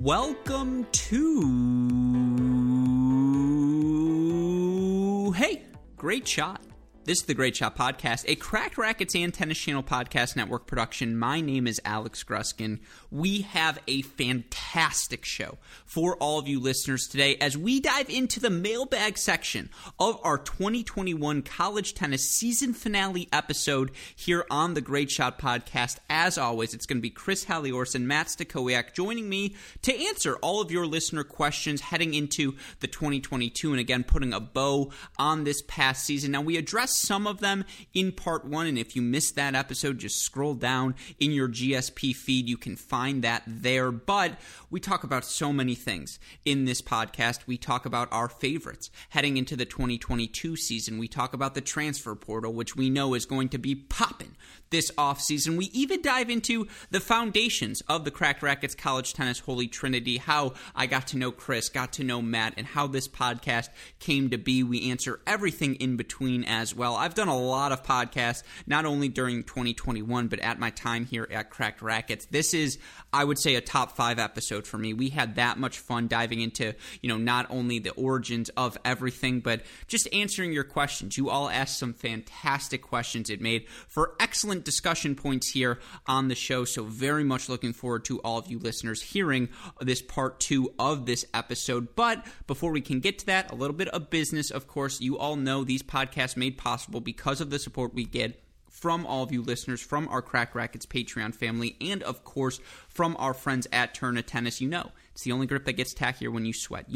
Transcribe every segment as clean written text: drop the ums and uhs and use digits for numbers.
Welcome to... Hey, Great Shot. This is the Great Shot Podcast, a Cracked Rackets and Tennis Channel Podcast Network production. My name is Alex Gruskin. We have a fantastic show for all of you listeners today as we dive into the mailbag section of our 2021 college tennis season finale episode here on the Great Shot Podcast. As always, it's going to be Chris Hallioris and Matt Stachowiak joining me to answer all of your listener questions heading into the 2022, and again, putting a bow on this past season. Now, we address some of them in part one, and if you missed that episode, just scroll down in your GSP feed. You can find that there. But we talk about so many things in this podcast. We talk about our favorites heading into the 2022 season. We talk about the transfer portal, which we know is going to be popping this offseason. We even dive into the foundations of the Cracked Rackets College Tennis Holy Trinity, how I got to know Chris, got to know Matt, and how this podcast came to be. We answer everything in between as well. I've done a lot of podcasts, not only during 2021, but at my time here at Cracked Rackets. This is, I would say, a top five episode for me. We had that much fun diving into, not only the origins of everything, but just answering your questions. You all asked some fantastic questions. It made for excellent discussion points here on the show. So very much looking forward to all of you listeners hearing this part two of this episode. But before we can get to that, a little bit of business. Of course, you all know these podcasts made possible because of the support we get from all of you listeners, from our Crack Rackets Patreon family, and of course, from our friends at Turner Tennis. It's the only grip that gets tackier when you sweat.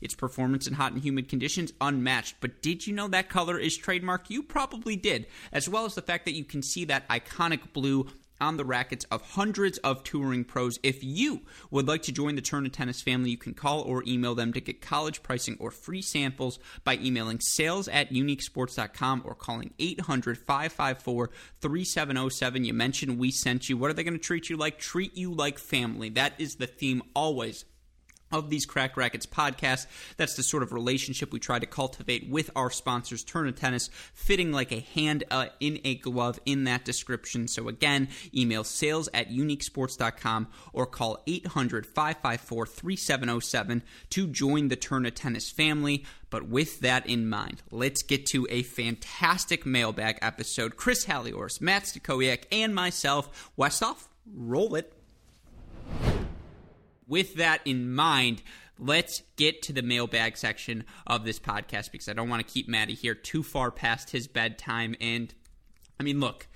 Its performance in hot and humid conditions, unmatched. But did you know that color is trademarked? You probably did, as well as the fact that you can see that iconic blue on the rackets of hundreds of touring pros. If you would like to join the Turner Tennis family, you can call or email them to get college pricing or free samples by emailing sales@uniquesports.com or calling 800-554-3707. You mentioned we sent you. What are they going to treat you like? Treat you like family. That is the theme always of these Crack Rackets podcasts. That's the sort of relationship we try to cultivate with our sponsors. Turner Tennis, fitting like a hand in a glove in that description. So again, email sales@uniquesports.com or call 800-554-3707 to join the Turner Tennis family. But with that in mind, let's get to a fantastic mailbag episode. Chris Hallioris, Matt Stachowiak, and myself, Westoff. Roll it. With that in mind, let's get to the mailbag section of this podcast, because I don't want to keep Matty here too far past his bedtime. And, look,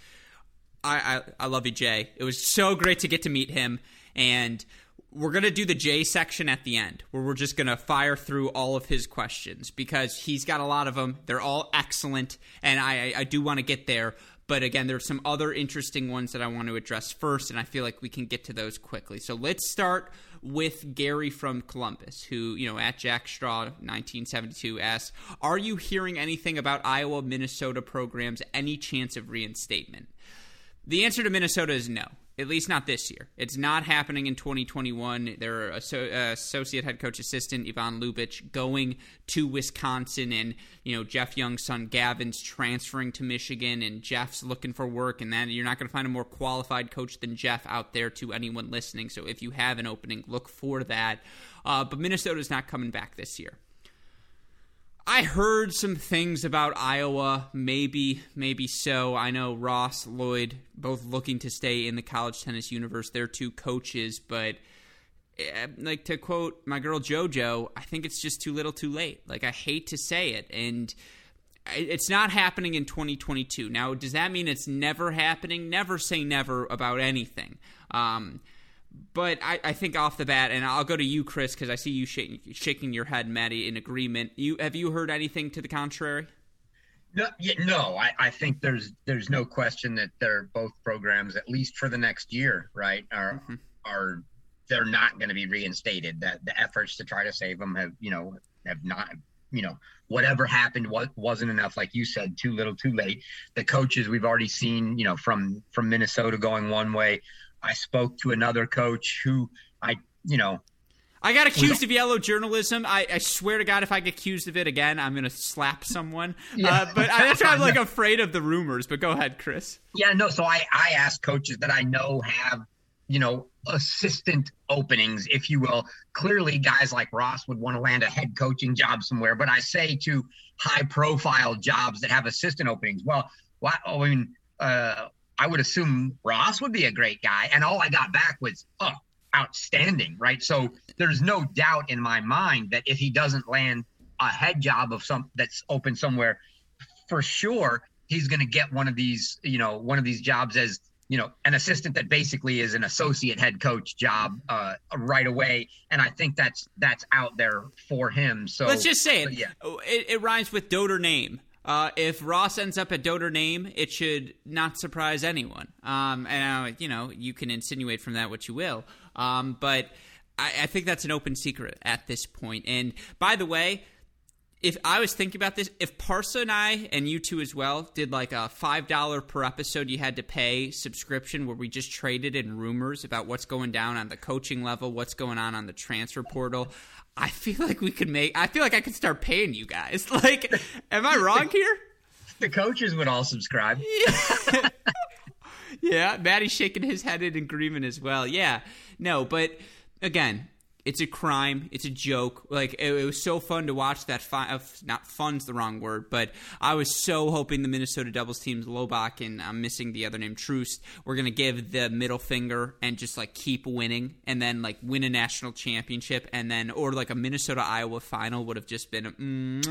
I love you, Jay. It was so great to get to meet him. And we're going to do the Jay section at the end, where we're just going to fire through all of his questions, because he's got a lot of them. They're all excellent, and I do want to get there. But again, there are some other interesting ones that I want to address first, and I feel like we can get to those quickly. So let's start with Gary from Columbus, who, at Jack Straw 1972 asks, "Are you hearing anything about Iowa, Minnesota programs? Any chance of reinstatement?" The answer to Minnesota is no. At least not this year. It's not happening in 2021. Their associate head coach assistant, Ivan Lubicic, going to Wisconsin, and, Jeff Young's son Gavin's transferring to Michigan, and Jeff's looking for work, and then you're not going to find a more qualified coach than Jeff out there to anyone listening. So if you have an opening, look for that. But Minnesota's not coming back this year. I heard some things about Iowa, maybe so. I know Ross Lloyd, both looking to stay in the college tennis universe. They're two coaches, but like to quote my girl JoJo, I think it's just too little too late. Like, I hate to say it, and it's not happening in 2022. Now, does that mean it's never happening? Never say never about anything. But I think off the bat, and I'll go to you, Chris, because I see you shaking your head, Maddie, in agreement. Have you heard anything to the contrary? No, I think there's no question that they're both programs, at least for the next year, right, are they're not going to be reinstated. That the efforts to try to save them have not, whatever happened wasn't enough. Like you said, too little, too late. The coaches we've already seen, from Minnesota going one way. I spoke to another coach who I got accused of yellow journalism. I swear to God, if I get accused of it again, I'm going to slap someone. Yeah. That's why I'm afraid of the rumors. But go ahead, Chris. Yeah, no. So I ask coaches that I know have, assistant openings, if you will. Clearly, guys like Ross would want to land a head coaching job somewhere. But I say to high-profile jobs that have assistant openings, I would assume Ross would be a great guy. And all I got back was, outstanding, right? So there's no doubt in my mind that if he doesn't land a head job of some that's open somewhere, for sure he's going to get one of these jobs as an assistant that basically is an associate head coach job right away. And I think that's out there for him. So let's just say it. Yeah. It rhymes with Notre Dame. If Ross ends up at Notre Dame, it should not surprise anyone. You can insinuate from that what you will. But I think that's an open secret at this point. And by the way, if I was thinking about this, if Parsa and I, and you two as well, did like a $5 per episode you had to pay subscription where we just traded in rumors about what's going down on the coaching level, what's going on the transfer portal, I feel like I could start paying you guys. Like, am I wrong here? The coaches would all subscribe. Yeah. Yeah, Maddie's shaking his head in agreement as well. Yeah, no, but again, it's a crime. It's a joke. Like, it was so fun to watch that. Not fun's the wrong word, but I was so hoping the Minnesota doubles teams, Lobach and I'm missing the other name, Troost, were going to give the middle finger and just, keep winning and then, win a national championship. And then, a Minnesota-Iowa final would have just been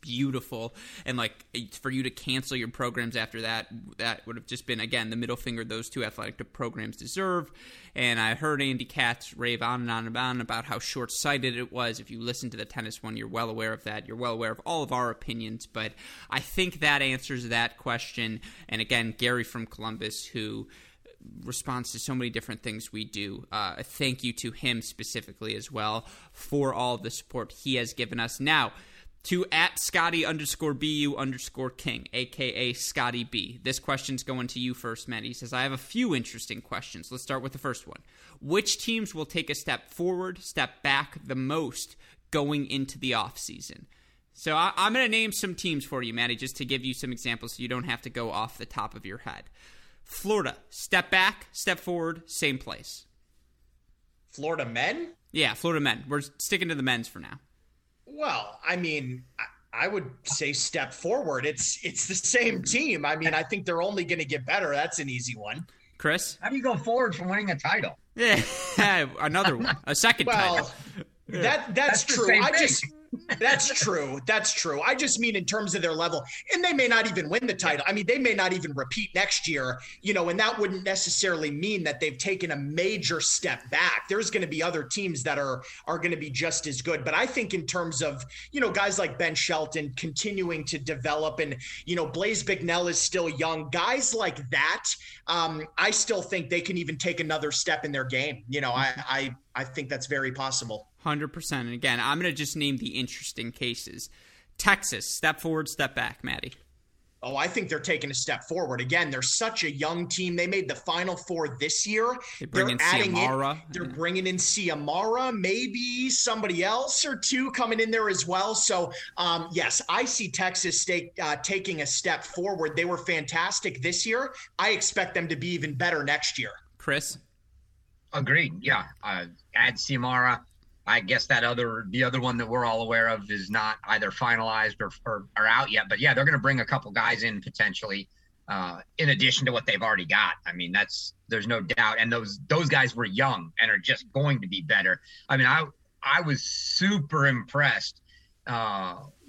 beautiful. And, for you to cancel your programs after that, that would have just been, again, the middle finger those two athletic programs deserve. And I heard Andy Katz rave on and on and on about how short-sighted it was. If you listen to the tennis one, you're well aware of that. You're well aware of all of our opinions. But I think that answers that question. And, again, Gary from Columbus, who responds to so many different things we do. Thank you to him specifically as well for all the support he has given us. Now, to @Scotty_BU_King, a.k.a. Scotty B. This question's going to you first, Matt. He says, I have a few interesting questions. Let's start with the first one. Which teams will take a step forward, step back the most going into the offseason? So I'm going to name some teams for you, Matty, just to give you some examples so you don't have to go off the top of your head. Florida, step back, step forward, same place. Florida men? Yeah, Florida men. We're sticking to the men's for now. Well, I mean, I would say step forward. It's the same team. I mean, I think they're only going to get better. That's an easy one. Chris? How do you go forward from winning a title? Yeah, another one. A second title. Well, that's true. That's true. I just mean in terms of their level. And they may not even win the title. I mean, they may not even repeat next year, and that wouldn't necessarily mean that they've taken a major step back. There's going to be other teams that are going to be just as good. But I think in terms of, guys like Ben Shelton continuing to develop and, Blaze Bicknell is still young. Guys like that, I still think they can even take another step in their game. I think that's very possible. 100%. And again, I'm going to just name the interesting cases. Texas, step forward, step back, Maddie. Oh, I think they're taking a step forward. Again, they're such a young team. They made the Final Four this year. They're bringing in Ciamara, maybe somebody else or two coming in there as well. So, yes, I see Texas State taking a step forward. They were fantastic this year. I expect them to be even better next year. Chris? Agreed, yeah. Add Ciamara. I guess the other one that we're all aware of is not either finalized or out yet. But, yeah, they're going to bring a couple guys in potentially in addition to what they've already got. I mean, there's no doubt. And those guys were young and are just going to be better. I mean, I was super impressed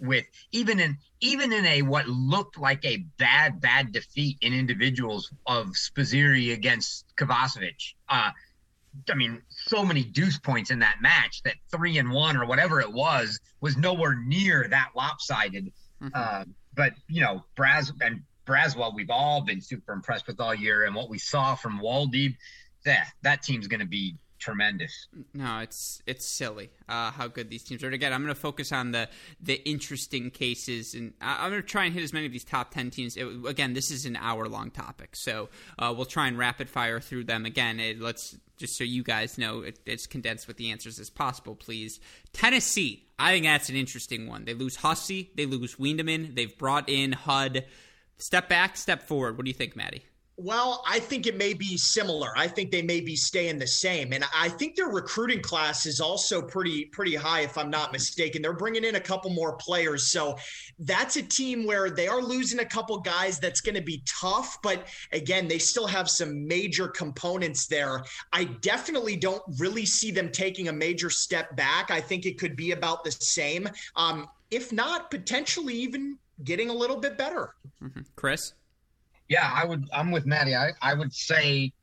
with even in a what looked like a bad defeat in individuals of Spaziri against Kovacevic. I mean, so many deuce points in that match that 3-1 or whatever it was nowhere near that lopsided But, you know, Braswell, we've all been super impressed with all year. And what we saw from Waldeeb, that team's going to be tremendous. No, it's silly how good these teams are. Again, I'm going to focus on the interesting cases, and I'm going to try and hit as many of these top 10 teams. Again, this is an hour-long topic, so we'll try and rapid-fire through them. Again, let's just so you guys know, it's condensed with the answers as possible, please. Tennessee, I think that's an interesting one. They lose Hussey. They lose Wiendemann. They've brought in Hudd. Step back, step forward. What do you think, Maddie? Well, I think it may be similar. I think they may be staying the same. And I think their recruiting class is also pretty high, if I'm not mistaken. They're bringing in a couple more players. So that's a team where they are losing a couple guys. That's going to be tough. But again, they still have some major components there. I definitely don't really see them taking a major step back. I think it could be about the same, if not potentially even getting a little bit better. Mm-hmm. Chris? Yeah, I'm with Maddie. I would say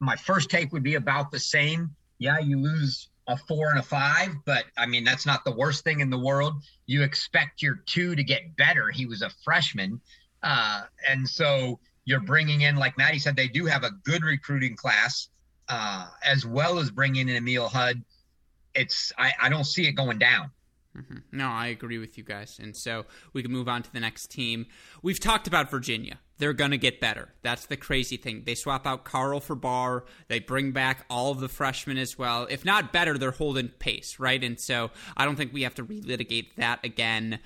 my first take would be about the same. Yeah, you lose a 4 and a 5, but I mean, that's not the worst thing in the world. You expect your 2 to get better. He was a freshman. And so you're bringing in, like Maddie said, they do have a good recruiting class, as well as bringing in Emil Hudd. I don't see it going down. Mm-hmm. No, I agree with you guys. And so we can move on to the next team. We've talked about Virginia. They're going to get better. That's the crazy thing. They swap out Carl for Barr. They bring back all of the freshmen as well. If not better, they're holding pace, right? And so I don't think we have to relitigate that again.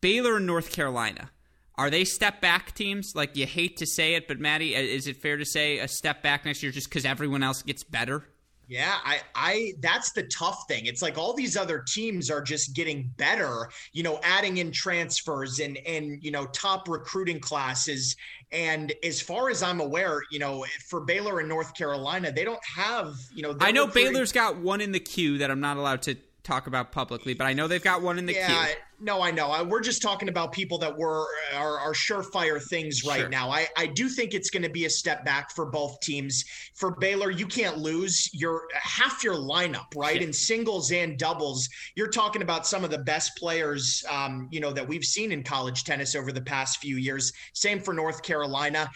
Baylor and North Carolina. Are they step-back teams? Like, you hate to say it, but, Maddie, is it fair to say a step back next year just because everyone else gets better? Yeah, I that's the tough thing. It's like all these other teams are just getting better, you know, adding in transfers and you know, top recruiting classes. And as far as I'm aware, you know, for Baylor and North Carolina, they don't have, you know. I know Baylor's got one in the queue that I'm not allowed to talk about publicly, but I know they've got one in the queue. No, I know. We're just talking about people that are surefire things right now. I do think it's going to be a step back for both teams. For Baylor, you can't lose half your lineup, right? Yeah. In singles and doubles, you're talking about some of the best players, you know, that we've seen in college tennis over the past few years. Same for North Carolina.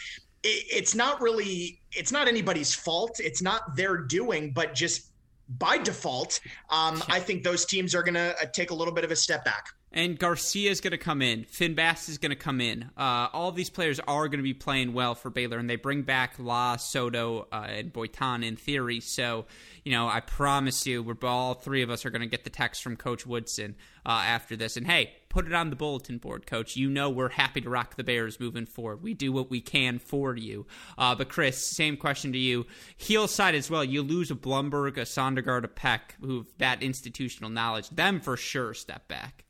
It's not anybody's fault. It's not their doing, but just by default, I think those teams are going to take a little bit of a step back. And Garcia is going to come in. Finn Bass is going to come in. All these players are going to be playing well for Baylor, and they bring back La, Soto, and Boyton in theory. So, you know, I promise you, all three of us are going to get the text from Coach Woodson after this. And, hey, put it on the bulletin board, Coach. You know we're happy to rock the Bears moving forward. We do what we can for you. But, Chris, same question to you. Heel side as well. You lose a Blumberg, a Sondergaard, a Peck, who have that institutional knowledge. Them for sure step back.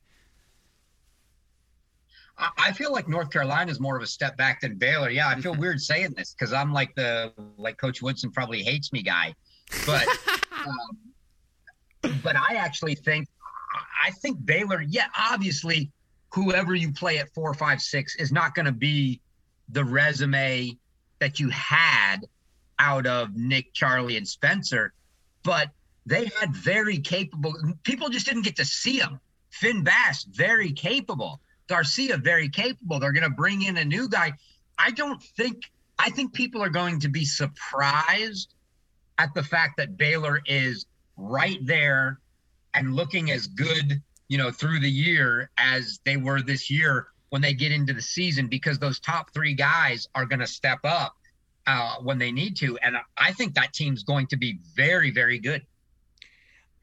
I feel like North Carolina is more of a step back than Baylor. Yeah, I feel weird saying this because I'm like like Coach Woodson probably hates me guy, but but I actually think Baylor. Yeah, obviously, whoever you play at 4, 5, 6 is not going to be the resume that you had out of Nick, Charlie, and Spencer, but they had very capable people. Just didn't get to see them. Finn Bass, very capable. Garcia, very capable. They're going to bring in a new guy. I think people are going to be surprised at the fact that Baylor is right there and looking as good, you know, through the year as they were this year when they get into the season, because those top 3 guys are going to step up when they need to. And I think that team's going to be very, very good.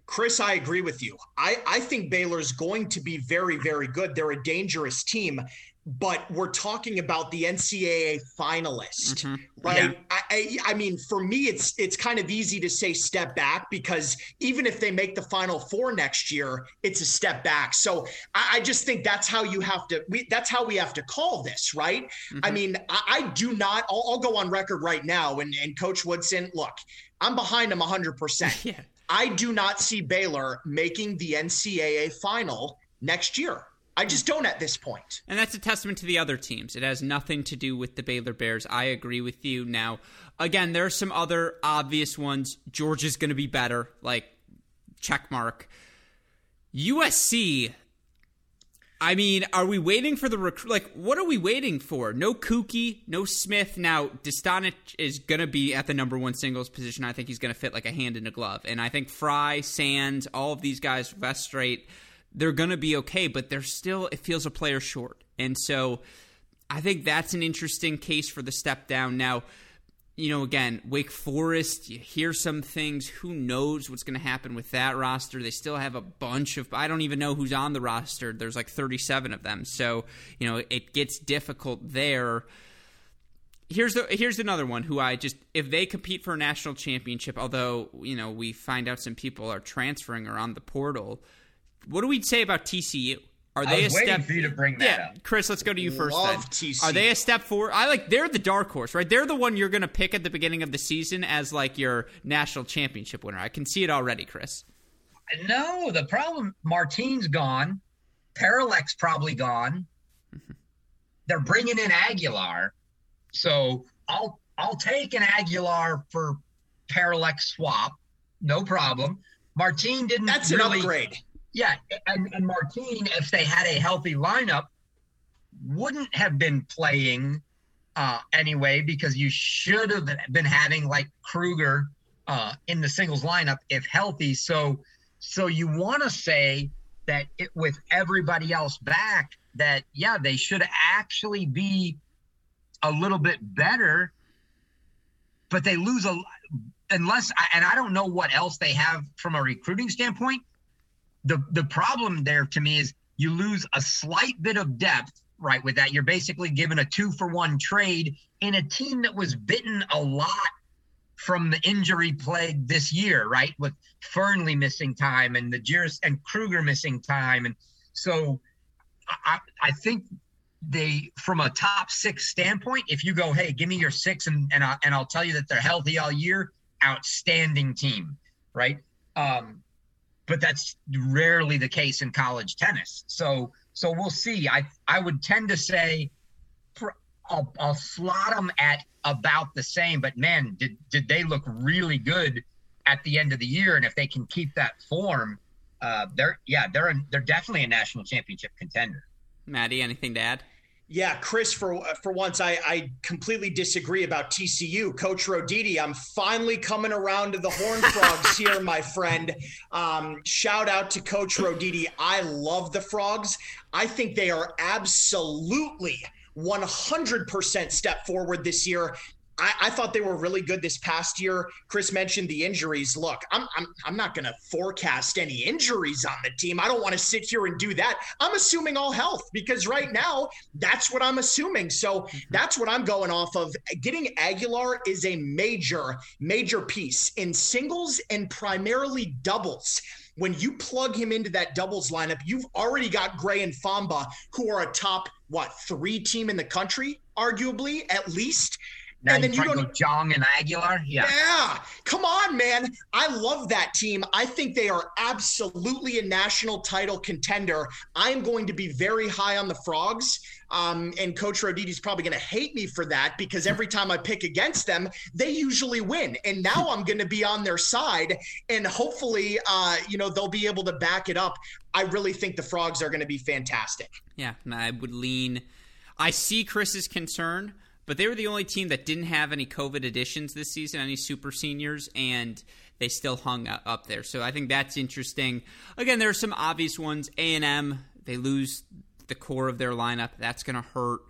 Chris, I agree with you. I think Baylor's going to be very, very good. They're a dangerous team, but we're talking about the NCAA finalist, mm-hmm. right? Yeah. I mean, for me, it's kind of easy to say step back because even if they make the Final Four next year, it's a step back. So I just think that's how that's how we have to call this, right? Mm-hmm. I mean, I do not, I'll go on record right now and Coach Woodson, look, I'm behind him 100%. Yeah. I do not see Baylor making the NCAA final next year. I just don't at this point. And that's a testament to the other teams. It has nothing to do with the Baylor Bears. I agree with you. Now, again, there are some other obvious ones. Georgia's going to be better, like check mark. USC, I mean, are we waiting for the recruit? Like, what are we waiting for? No Kuki, no Smith. Now, Dostanic is going to be at the number one singles position. I think he's going to fit like a hand in a glove. And I think Fry, Sands, all of these guys, Vestrate, they're going to be okay, but they're still, it feels a player short. And so I think that's an interesting case for the step down. Now, you know, again, Wake Forest, you hear some things. Who knows what's going to happen with that roster? They still have a bunch of... I don't even know who's on the roster. There's like 37 of them. So, you know, it gets difficult there. Here's another one who I just... If they compete for a national championship, although, you know, we find out some people are transferring or on the portal, what do we say about TCU? Are they waiting for you to bring that up. Chris, let's go to you first then. TCU. Are they a step forward? They're the dark horse, right? They're the one you're going to pick at the beginning of the season as like your national championship winner. I can see it already, Chris. No, the problem, Martine's gone. Parallax probably gone. Mm-hmm. They're bringing in Aguilar. So I'll take an Aguilar for Parallax swap. No problem. Martine didn't That's really, an upgrade. Yeah, and Martine, if they had a healthy lineup, wouldn't have been playing anyway, because you should have been having like Kruger in the singles lineup if healthy. So you want to say that with everybody else back, that, yeah, they should actually be a little bit better, but they lose unless I don't know what else they have from a recruiting standpoint. The problem there to me is you lose a slight bit of depth, right, with that. You're basically given a 2-for-1 trade in a team that was bitten a lot from the injury plague this year, right, with Fernley missing time and Kruger missing time. And so I think they, from a top six standpoint, if you go, hey, give me your six and I'll tell you that they're healthy all year, outstanding team, right? But that's rarely the case in college tennis. So we'll see. I would tend to say I'll slot them at about the same. But, man, did they look really good at the end of the year? And if they can keep that form, they're definitely a national championship contender. Maddie, anything to add? Yeah, Chris, for once, I completely disagree about TCU. Coach Roditi, I'm finally coming around to the Horned Frogs here, my friend. Shout out to Coach Roditi. I love the Frogs. I think they are absolutely 100% step forward this year. I thought they were really good this past year. Chris mentioned the injuries. Look, I'm not going to forecast any injuries on the team. I don't want to sit here and do that. I'm assuming all health, because right now that's what I'm assuming. So that's what I'm going off of. Getting Aguilar is a major, major piece in singles and primarily doubles. When you plug him into that doubles lineup, you've already got Gray and Famba, who are a top, three team in the country, arguably, at least. Now and then you go Jong and Aguilar? Yeah. Come on, man. I love that team. I think they are absolutely a national title contender. I'm going to be very high on the Frogs. And Coach Roditi's probably going to hate me for that, because every time I pick against them, they usually win. And now I'm going to be on their side, and hopefully, they'll be able to back it up. I really think the Frogs are going to be fantastic. Yeah, I would lean. I see Chris's concern, but they were the only team that didn't have any COVID additions this season, any super seniors, and they still hung up there. So I think that's interesting. Again, there are some obvious ones. A&M, they lose the core of their lineup. That's going to hurt.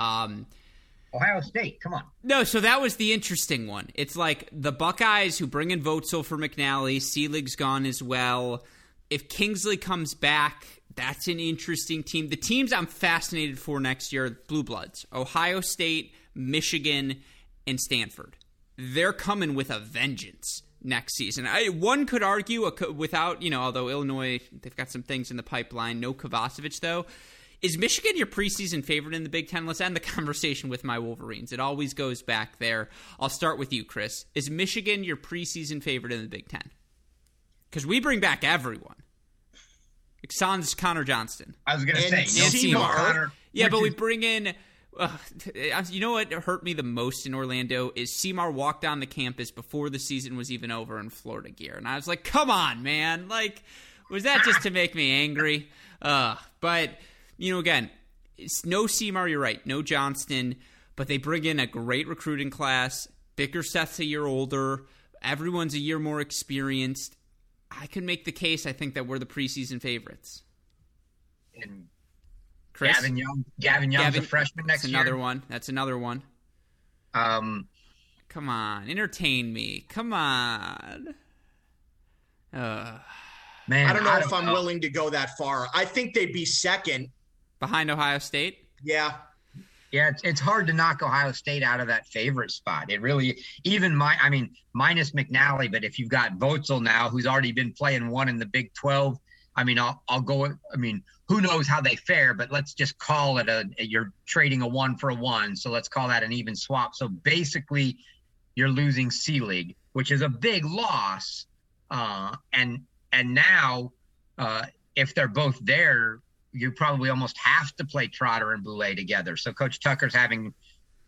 Ohio State, come on. No, so that was the interesting one. It's like the Buckeyes, who bring in Votzel for McNally. Selig's gone as well. If Kingsley comes back, that's an interesting team. The teams I'm fascinated for next year, Blue Bloods, Ohio State, Michigan, and Stanford. They're coming with a vengeance next season. One could argue without, although Illinois, they've got some things in the pipeline. No Kovacevic, though. Is Michigan your preseason favorite in the Big Ten? Let's end the conversation with my Wolverines. It always goes back there. I'll start with you, Chris. Is Michigan your preseason favorite in the Big Ten? Because we bring back everyone. Sans Connor Johnston. I was going to say Seymour. Yeah, but we bring in... you know what hurt me the most in Orlando is Seymour walked on the campus before the season was even over in Florida gear. And I was like, come on, man. Like, was that just to make me angry? But... you know, again, it's no Seymour, you're right, no Johnston, but they bring in a great recruiting class. Bickerstaff's a year older. Everyone's a year more experienced. I can make the case, I think, that we're the preseason favorites. And Chris? Gavin Young's a freshman next year. That's another one. Come on, entertain me. Come on. Man, I don't know if I'm willing to go that far. I think they'd be second. Behind Ohio State? Yeah. Yeah, it's hard to knock Ohio State out of that favorite spot. It really, minus McNally, but if you've got Votzel now, who's already been playing one in the Big 12, I'll go, who knows how they fare, but let's just call it you're trading a 1 for a 1. So let's call that an even swap. So basically you're losing C-League, which is a big loss. And now, if they're both there, you probably almost have to play Trotter and Boulay together. So Coach Tucker's having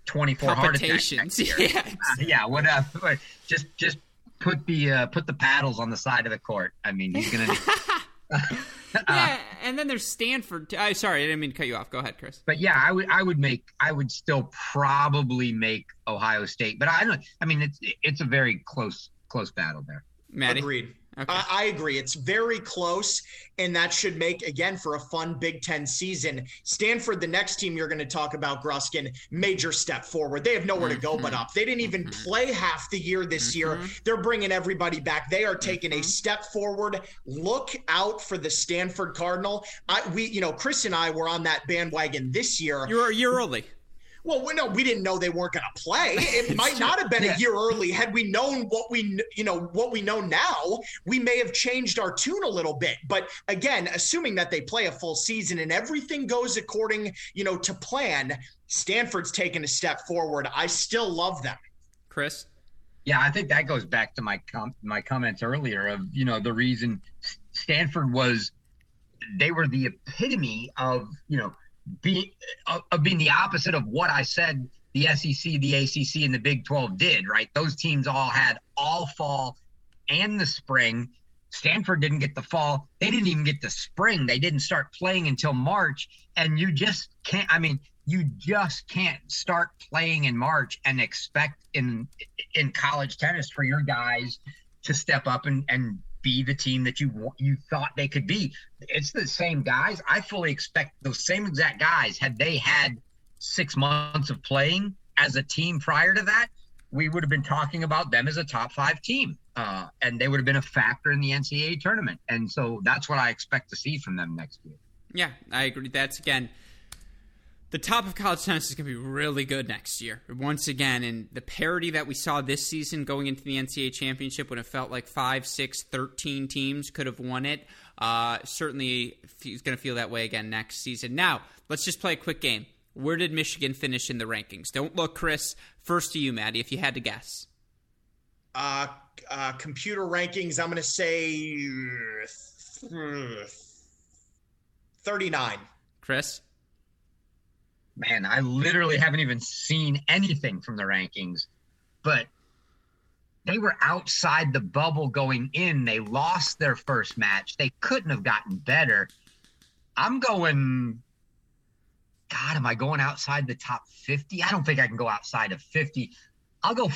24 heart attacks next year. Yeah, exactly. Whatever. Just put the paddles on the side of the court. He's gonna. Yeah, and then there's Stanford. Sorry, I didn't mean to cut you off. Go ahead, Chris. But yeah, I would still probably make Ohio State, but I don't. It's a very close battle there. Maddie? Agreed. Okay. I agree. It's very close, and that should make, again, for a fun Big Ten season. Stanford, the next team you're going to talk about, Gruskin, major step forward. They have nowhere to go but up. They didn't even play half the year this year. They're bringing everybody back. They are taking a step forward. Look out for the Stanford Cardinal. Chris and I were on that bandwagon this year. You're a year early. Well, we didn't know they weren't going to play. It might not have been a year early had we known what we know now. We may have changed our tune a little bit. But again, assuming that they play a full season and everything goes according, to plan, Stanford's taken a step forward. I still love them. Chris? Yeah, I think that goes back to my comments earlier of, the reason Stanford was they were the epitome of, being the opposite of what I said the SEC, the ACC, and the Big 12 did, right? Those teams all had all fall and the spring. Stanford didn't get the fall. They didn't even get the spring. They didn't start playing until March. And you just can't, start playing in March and expect in college tennis for your guys to step up and be the team that you thought they could be. It's the same guys. I fully expect those same exact guys, had they had 6 months of playing as a team prior to that, we would have been talking about them as a top 5 team. And they would have been a factor in the NCAA tournament. And so that's what I expect to see from them next year. Yeah, I agree. That's, again, the top of college tennis is going to be really good next year. Once again, and the parity that we saw this season going into the NCAA championship when it felt like 5, 6, 13 teams could have won it, certainly is going to feel that way again next season. Now, let's just play a quick game. Where did Michigan finish in the rankings? Don't look, Chris. First to you, Maddie, if you had to guess. Computer rankings, I'm going to say 39. Chris? Man, I literally haven't even seen anything from the rankings, but they were outside the bubble going in. They lost their first match. They couldn't have gotten better. Am I going outside the top 50? I don't think I can go outside of 50. I'll go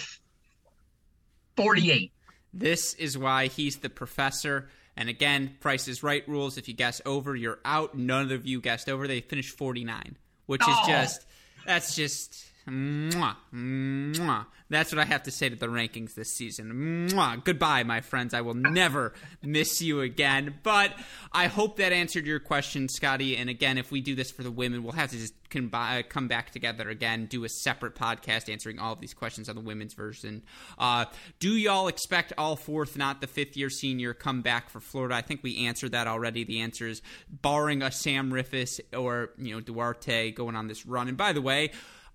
48. This is why he's the professor. And again, Price is Right rules. If you guess over, you're out. None of you guessed over. They finished 49. Which is mwah, mwah. That's what I have to say to the rankings this season. Mwah. Goodbye, my friends. I will never miss you again. But I hope that answered your question, Scotty. And again, if we do this for the women, we'll have to just come back together again, do a separate podcast answering all of these questions on the women's version. Do y'all expect all 4th, not the 5th-year senior, come back for Florida? I think we answered that already. The answer is barring a Sam Riffis or Duarte going on this run. And by the way,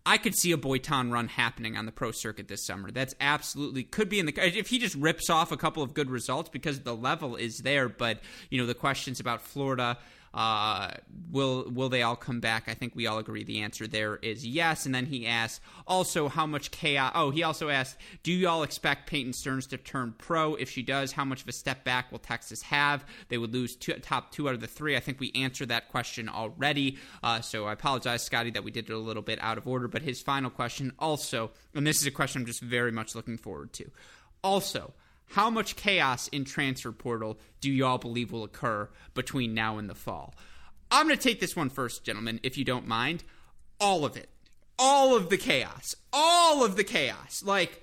I could see a Boyton run happening on the pro circuit this summer. That's absolutely could be in the – if he just rips off a couple of good results because the level is there. But, the questions about Florida – Will they all come back? I think we all agree the answer there is yes. And then he asks also how much chaos. Oh, he also asked, do you all expect Peyton Stearns to turn pro? If she does, how much of a step back will Texas have? They would lose top two out of the three. I think we answered that question already. So I apologize, Scotty, that we did it a little bit out of order. But his final question also, and this is a question I'm just very much looking forward to. Also, how much chaos in transfer portal do y'all believe will occur between now and the fall? I'm going to take this one first, gentlemen, if you don't mind. All of it. All of the chaos. All of the chaos. Like,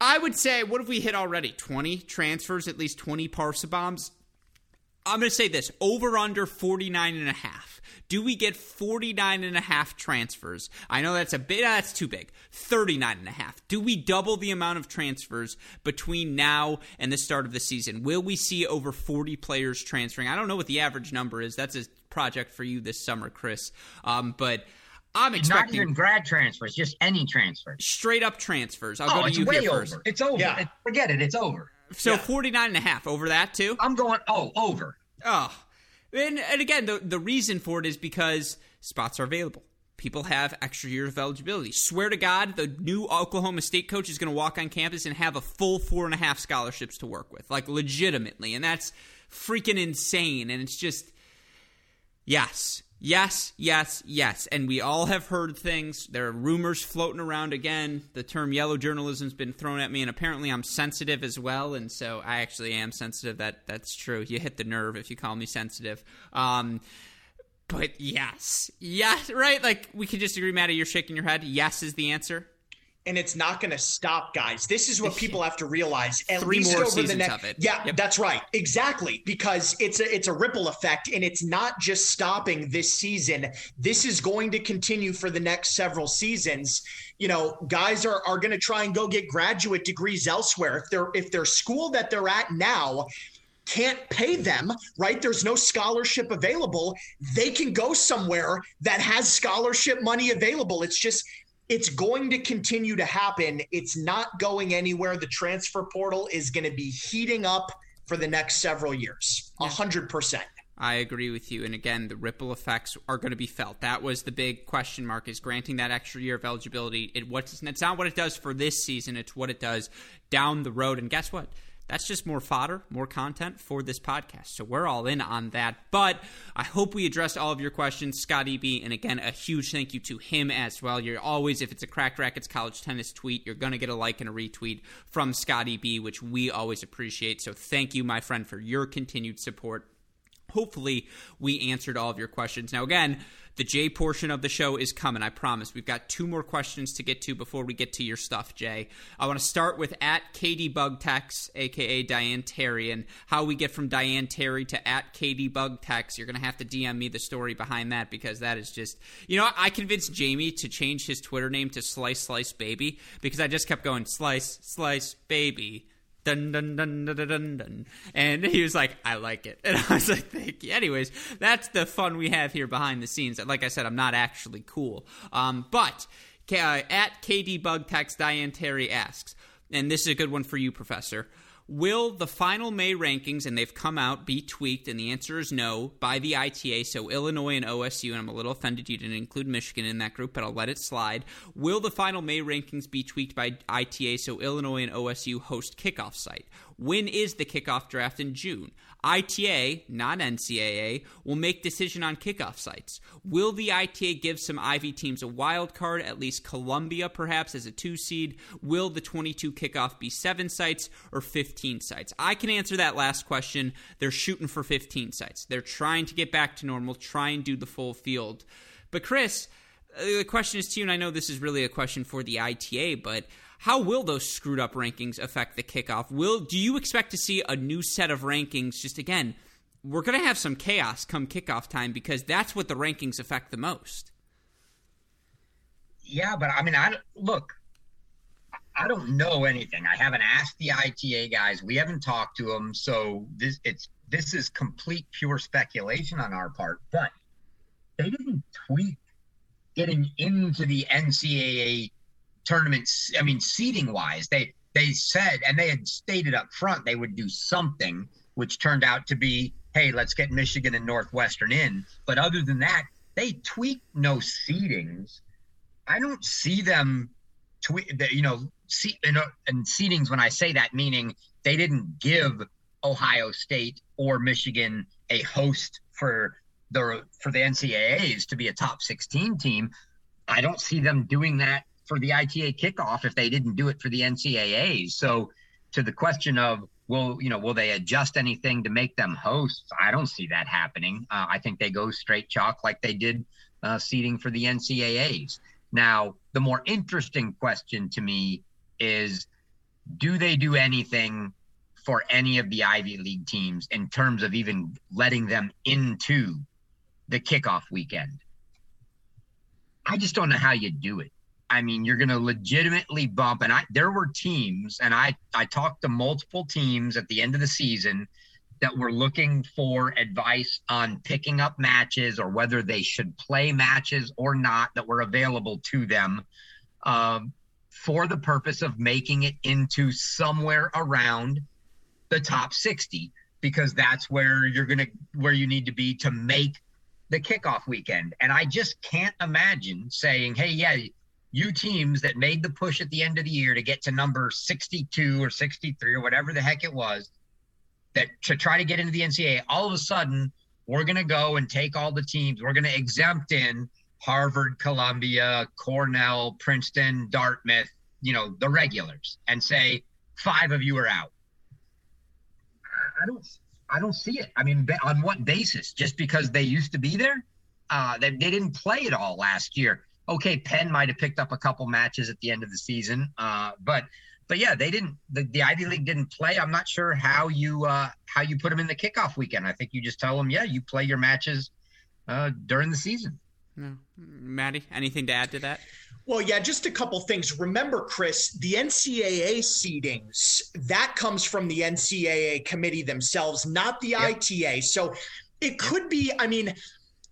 I would say, what have we hit already? 20 transfers, at least 20 Parsa bombs. I'm going to say this, over under 49.5. Do we get 49.5 transfers? I know that's a bit, that's too big. 39.5. Do we double the amount of transfers between now and the start of the season? Will we see over 40 players transferring? I don't know what the average number is. That's a project for you this summer, Chris. But I'm expecting... Not even grad transfers, just any transfers. Straight up transfers. I'll go to you here first. It's over. Yeah. Forget it. It's over. So yeah. 49.5 over that too? I'm going over. Oh. And again, the reason for it is because spots are available. People have extra years of eligibility. Swear to God, the new Oklahoma State coach is going to walk on campus and have a full 4.5 scholarships to work with, like legitimately. And that's freaking insane. And it's just, yes. And we all have heard things. There are rumors floating around again. The term yellow journalism has been thrown at me, and apparently I'm sensitive as well. And so I actually am sensitive. That's true. You hit the nerve if you call me sensitive. But yes, right? Like, we could just agree, Maddie, you're shaking your head. Yes is the answer. And it's not going to stop, guys. This is what people have to realize. At Three least more over seasons the next, of it. Yeah, yep. That's right. Exactly. Because it's a ripple effect, and it's not just stopping this season. This is going to continue for the next several seasons. You know, guys are going to try and go get graduate degrees elsewhere. If their school that they're at now can't pay them, right? There's no scholarship available. They can go somewhere that has scholarship money available. It's going to continue to happen. It's not going anywhere. The transfer portal is going to be heating up for the next several years, 100%. I agree with you. And again, the ripple effects are going to be felt. That was the big question mark, is granting that extra year of eligibility. It's not what it does for this season. It's what it does down the road. And guess what? That's just more fodder, more content for this podcast. So we're all in on that. But I hope we addressed all of your questions, Scott E.B. And again, a huge thank you to him as well. You're always, if it's a Cracked Rackets College Tennis tweet, you're going to get a like and a retweet from Scott E.B., which we always appreciate. So thank you, my friend, for your continued support. Hopefully, we answered all of your questions. Now, again, the Jay portion of the show is coming, I promise. We've got two more questions to get to before we get to your stuff, Jay. I want to start with @KDBugTex, a.k.a. Diane Terry, and how we get from Diane Terry to @KDBugTex. You're going to have to DM me the story behind that, because that is just... You know, I convinced Jamie to change his Twitter name to Slice Baby, because I just kept going, Slice Baby. Dun, dun, dun, dun, dun, dun. And he was like, I like it. And I was like, thank you. Anyways, that's the fun we have here behind the scenes. Like I said, I'm not actually cool. But @KDBugTex, Diane Terry asks, and this is a good one for you, Professor. Will the final May rankings, and they've come out, be tweaked? And the answer is no, by the ITA, so Illinois and OSU, and I'm a little offended you didn't include Michigan in that group, but I'll let it slide. Will the final May rankings be tweaked by ITA, so Illinois and OSU host kickoff site? When is the kickoff draft in June? ITA, not NCAA, will make decision on kickoff sites. Will the ITA give some Ivy teams a wild card, at least Columbia perhaps as a 2 seed? Will the 22 kickoff be 7 sites or 15 sites? I can answer that last question. They're shooting for 15 sites. They're trying to get back to normal, try and do the full field. But Chris, the question is to you, and I know this is really a question for the ITA, but how will those screwed up rankings affect the kickoff? Do you expect to see a new set of rankings? Just again, we're going to have some chaos come kickoff time, because that's what the rankings affect the most. Yeah, but I mean, I don't know anything. I haven't asked the ITA guys. We haven't talked to them. So this is complete pure speculation on our part, but they didn't tweet getting into the NCAA tournaments. I mean, seeding wise, they said, and they had stated up front, they would do something, which turned out to be hey, let's get Michigan and Northwestern in. But other than that, they tweak no seedings. I don't see them tweak, you know, and seedings when I say that, meaning they didn't give Ohio State or Michigan a host for the NCAAs to be a top 16 team. I don't see them doing that for the ITA kickoff if they didn't do it for the NCAAs. So to the question of, will they adjust anything to make them hosts? I don't see that happening. I think they go straight chalk like they did seeding for the NCAAs. Now, the more interesting question to me is, do they do anything for any of the Ivy League teams in terms of even letting them into the kickoff weekend? I just don't know how you do it. I mean, you're going to legitimately bump. And there were teams, and I talked to multiple teams at the end of the season that were looking for advice on picking up matches or whether they should play matches or not that were available to them for the purpose of making it into somewhere around the top 60, because that's where you need to be to make the kickoff weekend. And I just can't imagine saying, hey, yeah, you teams that made the push at the end of the year to get to number 62 or 63 or whatever the heck it was, that to try to get into the NCAA, all of a sudden we're going to go and take all the teams. We're going to exempt in Harvard, Columbia, Cornell, Princeton, Dartmouth, the regulars, and say 5 of you are out. I don't see it. I mean, on what basis? Just because they used to be there? They didn't play at all last year. Okay, Penn might have picked up a couple matches at the end of the season, but yeah, they didn't. The Ivy League didn't play. I'm not sure how you put them in the kickoff weekend. I think you just tell them, yeah, you play your matches during the season. No. Maddie, anything to add to that? Well, yeah, just a couple things. Remember, Chris, the NCAA seedings, that comes from the NCAA committee themselves, not the ITA. So it could be. I mean,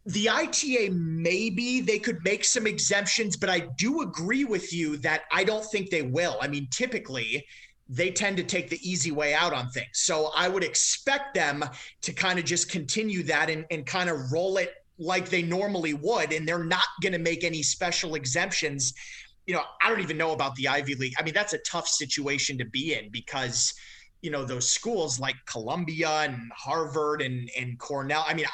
the ITA, maybe they could make some exemptions, but I do agree with you that I don't think they will. I mean, typically they tend to take the easy way out on things. So I would expect them to kind of just continue that and kind of roll it like they normally would. And they're not going to make any special exemptions. I don't even know about the Ivy League. I mean, that's a tough situation to be in because, those schools like Columbia and Harvard and Cornell, I mean,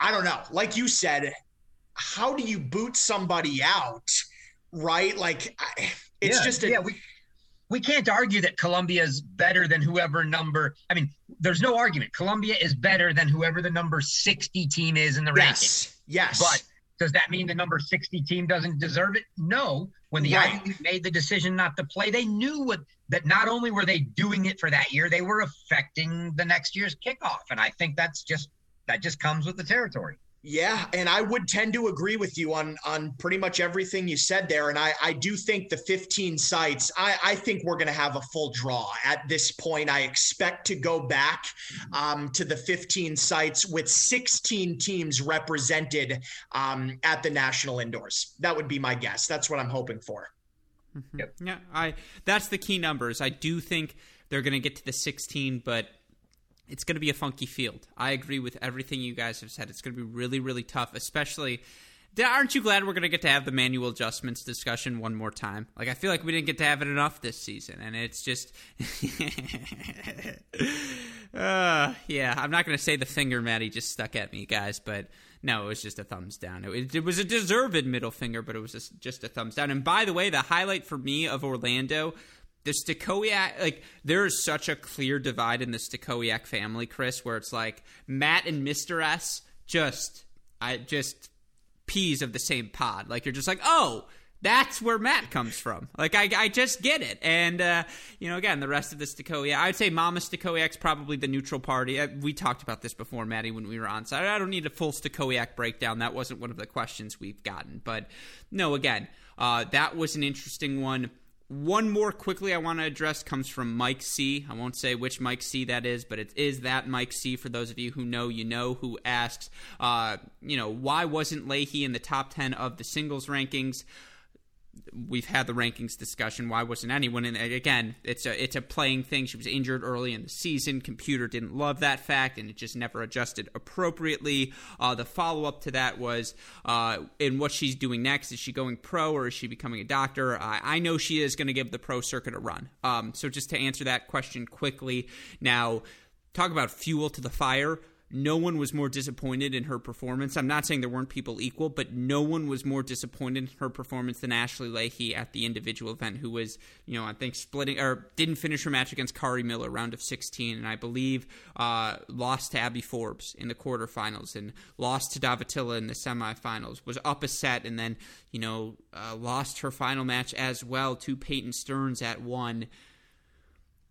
I don't know. Like you said, how do you boot somebody out, right? Like, it's just we can't argue that Columbia's better than whoever number. I mean, there's no argument. Columbia is better than whoever the number 60 team is in the rankings. Yes. But does that mean the number 60 team doesn't deserve it? No. When the Ivy League made the decision not to play, they knew that not only were they doing it for that year, they were affecting the next year's kickoff, and I think that's just. That just comes with the territory. Yeah, and I would tend to agree with you on pretty much everything you said there. And I do think the 15 sites, I think we're going to have a full draw. At this point, I expect to go back to the 15 sites with 16 teams represented at the national indoors. That would be my guess. That's what I'm hoping for. Mm-hmm. Yep. Yeah, that's the key numbers. I do think they're going to get to the 16, but it's going to be a funky field. I agree with everything you guys have said. It's going to be really, really tough, especially... Aren't you glad we're going to get to have the manual adjustments discussion one more time? Like, I feel like we didn't get to have it enough this season, and it's just... I'm not going to say the finger Maddie just stuck at me, guys, but no, it was just a thumbs down. It was a deserved middle finger, but it was just a thumbs down. And by the way, the highlight for me of Orlando... The Stachowiak, there is such a clear divide in the Stachowiak family, Chris, where it's like Matt and Mr. S just peas of the same pod. Like, you're just like, oh, that's where Matt comes from. Like, I just get it. And, again, the rest of the Stachowiak, I'd say Mama Stachowiak's probably the neutral party. We talked about this before, Maddie, when we were on. So I don't need a full Stachowiak breakdown. That wasn't one of the questions we've gotten. But, no, again, that was an interesting one. One more quickly I want to address comes from Mike C. I won't say which Mike C that is, but it is that Mike C. For those of you who know, who asks, why wasn't Leahy in the top 10 of the singles rankings? we've had the rankings discussion. Why wasn't anyone in? Again, it's a playing thing. She was injured early in the season. Computer didn't love that fact, and it just never adjusted appropriately. The follow-up to that was, in what she's doing next. Is she going pro, or is she becoming a doctor? I know she is going to give the pro circuit a run. So just to answer that question quickly. Now, talk about fuel to the fire. No one was more disappointed in her performance. I'm not saying there weren't people equal, but no one was more disappointed in her performance than Ashley Leahy at the individual event, who was, I think splitting or didn't finish her match against Kari Miller, round of 16, and I believe lost to Abby Forbes in the quarterfinals and lost to Davatilla in the semifinals, was up a set, and then, lost her final match as well to Peyton Stearns at 1.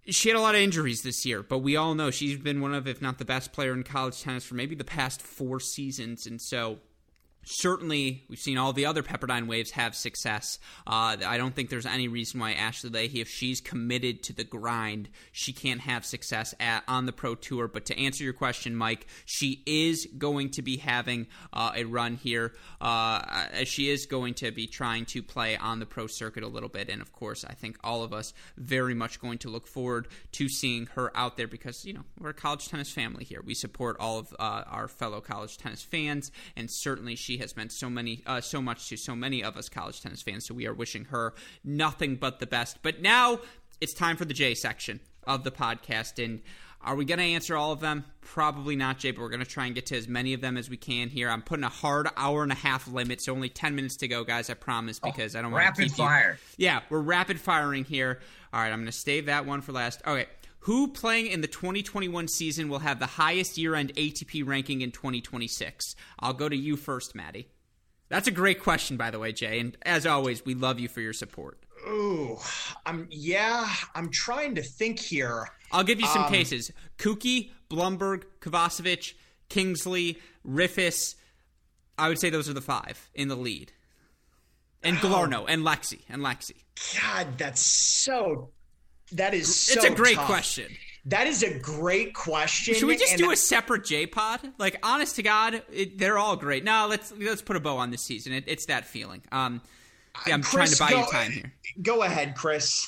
She had a lot of injuries this year, but we all know she's been one of, if not the best player in college tennis for maybe the past 4 seasons. And so certainly we've seen all the other Pepperdine Waves have success. I don't think there's any reason why Ashley Leahy, if she's committed to the grind, she can't have success on the pro tour. But to answer your question, Mike, she is going to be having a run here. She is going to be trying to play on the pro circuit a little bit. And of course, I think all of us very much going to look forward to seeing her out there because, we're a college tennis family here. We support all of our fellow college tennis fans, and certainly she has meant so much to so many of us college tennis fans, so we are wishing her nothing but the best. But now it's time for the J section of the podcast, and are we going to answer all of them? Probably not, Jay, but we're going to try and get to as many of them as we can here. I'm putting a hard hour-and-a-half limit, so only 10 minutes to go, guys, I promise, because I don't want to keep you. Rapid fire. Yeah, we're rapid-firing here. All right, I'm going to save that one for last. Okay, who playing in the 2021 season will have the highest year-end ATP ranking in 2026? I'll go to you first, Maddie. That's a great question, by the way, Jay. And as always, we love you for your support. Ooh, I'm trying to think here. I'll give you some cases. Kuki, Blumberg, Kovacevic, Kingsley, Riffis. I would say those are the 5 in the lead. And Glarno, and Lexi. God, that's so... That is a great tough question. That is a great question. Should we just do a separate J-pod? Like, honest to God, they're all great. No, let's put a bow on this season. It's that feeling. I'm Chris, trying to buy you time here. Go ahead, Chris.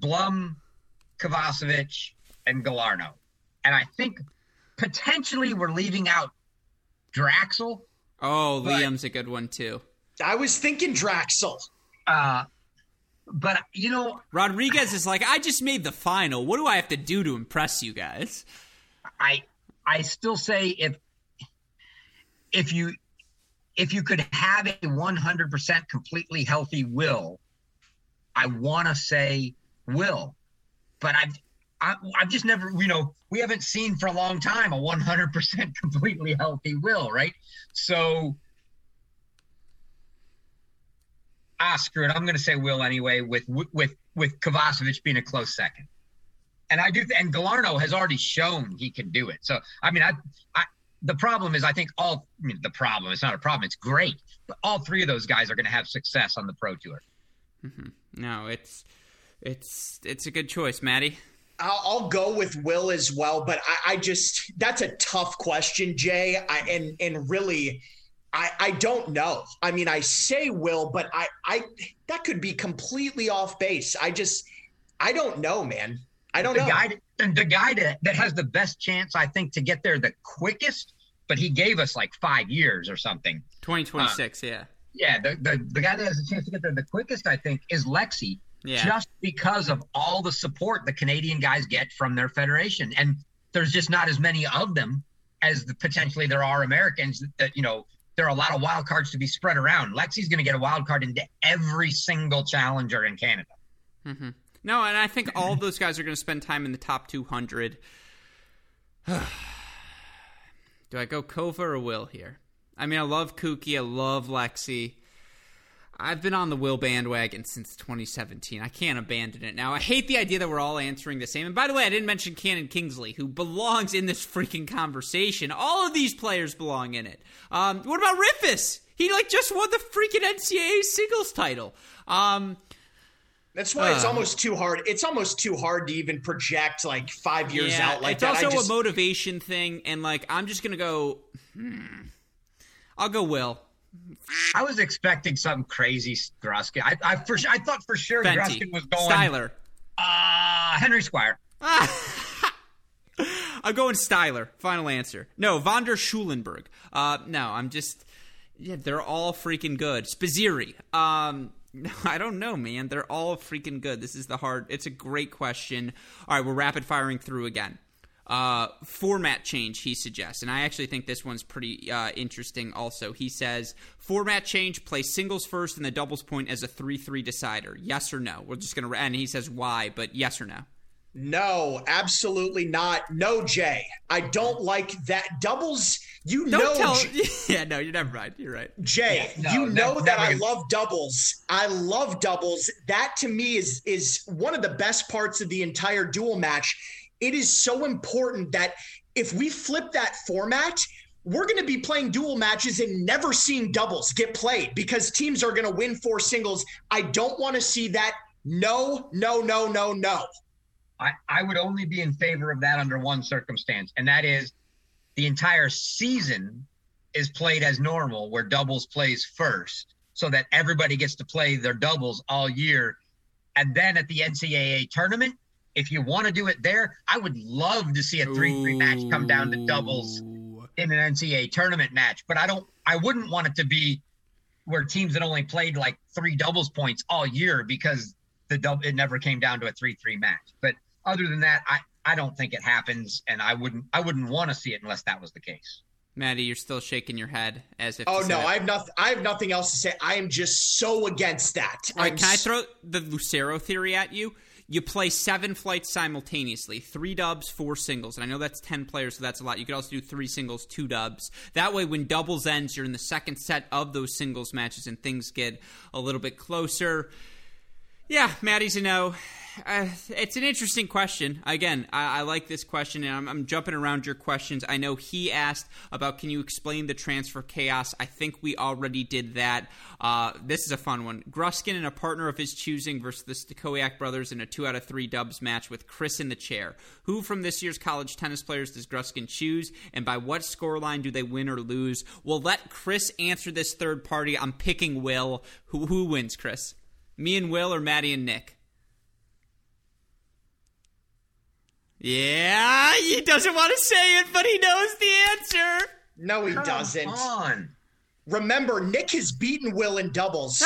Blum, Kovacevic, and Gallardo. And I think potentially we're leaving out Draxel. Oh, Liam's a good one, too. I was thinking Draxel. But, Rodriguez is like, I just made the final. What do I have to do to impress you guys? I still say if you could have a 100% completely healthy Will, I want to say... Will, but I've just never, we haven't seen for a long time a 100% completely healthy Will, right? So, screw it, I'm going to say Will anyway, with Kovacevic being a close second, and I do, and Gallardo has already shown he can do it. So, the problem is, it's not a problem, it's great, but all 3 of those guys are going to have success on the pro tour. Mm-hmm. No, It's a good choice, Maddie. I'll go with Will as well, but I just that's a tough question, Jay. I don't know. I mean, I say Will, but I that could be completely off base. I don't know, man. I don't know. The guy that has the best chance, I think, to get there the quickest, but he gave us like 5 years or something. 2026, yeah. Yeah, the guy that has the chance to get there the quickest, I think, is Lexi. Yeah. Just because of all the support the Canadian guys get from their federation. And there's just not as many of them as potentially there are Americans. That, there are a lot of wild cards to be spread around. Lexi's going to get a wild card into every single challenger in Canada. Mm-hmm. No, and I think all of those guys are going to spend time in the top 200. Do I go Kova or Will here? I mean, I love Kuki. I love Lexi. I've been on the Will bandwagon since 2017. I can't abandon it now. I hate the idea that we're all answering the same. And by the way, I didn't mention Cannon Kingsley, who belongs in this freaking conversation. All of these players belong in it. What about Riffis? He, just won the freaking NCAA singles title. That's why it's almost too hard. It's almost too hard to even project, 5 years out like that. It's also a motivation thing, and, I'm just going to go, I'll go Will. I was expecting some crazy Gruskin. I thought for sure Fenty. Gruskin was going. Styler. Henry Squire. I'm going Styler. Final answer. No, Vonder Schulenberg. No, I'm just. Yeah, they're all freaking good. Spaziri. I don't know, man. They're all freaking good. This is the hard. It's a great question. All right, we're rapid firing through again. Format change, he suggests, and I actually think this one's pretty interesting also. He says, format change, play singles first and the doubles point as a 3-3 decider. Yes or no? We're just going to, and he says why, but yes or no? No, absolutely not. No, Jay. I don't like that. Doubles, you don't know. Tell, yeah, no, you're never right. You're right. Jay, yeah, no, you know that I love doubles. I love doubles. That to me is one of the best parts of the entire dual match. It is so important that if we flip that format, we're going to be playing dual matches and never seeing doubles get played because teams are going to win four singles. I don't want to see that. No. I would only be in favor of that under one circumstance, and that is the entire season is played as normal where doubles plays first so that everybody gets to play their doubles all year. And then at the NCAA tournament, if you want to do it there, I would love to see a 3-3 match come down to doubles in an NCAA tournament match. But I wouldn't want it to be where teams that only played three doubles points all year because it never came down to a 3-3 match. But other than that, I don't think it happens, and I wouldn't want to see it unless that was the case. Maddie, you're still shaking your head as if. Oh no, I have nothing else to say. I am just so against that. All right, can I throw the Lucero theory at you? You play 7 flights simultaneously, 3 dubs, 4 singles. And I know that's 10 players, so that's a lot. You could also do 3 singles, 2 dubs. That way, when doubles ends, you're in the second set of those singles matches and things get a little bit closer. Yeah, Maddie's a no. It's an interesting question. Again, I like this question, and I'm jumping around your questions. I know he asked about, can you explain the transfer chaos? I think we already did that. This is a fun one. Gruskin and a partner of his choosing versus the Stachowiak brothers in a 2 out of 3 dubs match with Chris in the chair. Who from this year's college tennis players does Gruskin choose, and by what scoreline do they win or lose? We'll let Chris answer this third party. I'm picking Will. Who wins, Chris? Me and Will or Maddie and Nick? Yeah, he doesn't want to say it, but he knows the answer. No, he doesn't. Come on. Remember, Nick has beaten Will in doubles.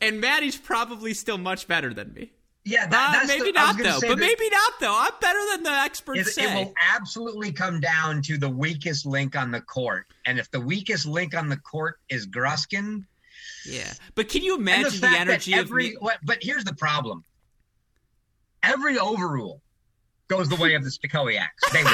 And Maddie's probably still much better than me. Yeah, that's maybe not, though. But maybe not, though. I'm better than the experts say. It will absolutely come down to the weakest link on the court. And if the weakest link on the court is Gruskin... Yeah, but can you imagine the energy of me? But here's the problem. Every overrule goes the way of the Stachowiaks. They win.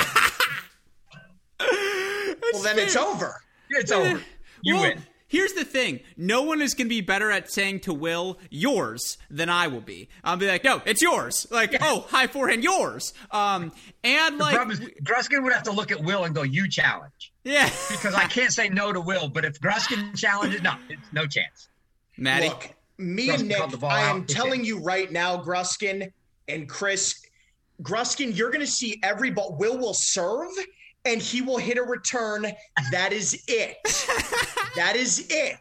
Well, then it's over. It's over. You win. Here's the thing. No one is going to be better at saying to Will, yours, than I will be. I'll be like, no, it's yours. High forehand, yours. Gruskin would have to look at Will and go, you challenge. Yeah. Because I can't say no to Will, but if Gruskin challenges, no, it's no chance. Maddie? Look, me and Nick, I am telling you right now, Gruskin and Chris, Gruskin, you're going to see every ball. Will serve. And he will hit a return. That is it. That is it.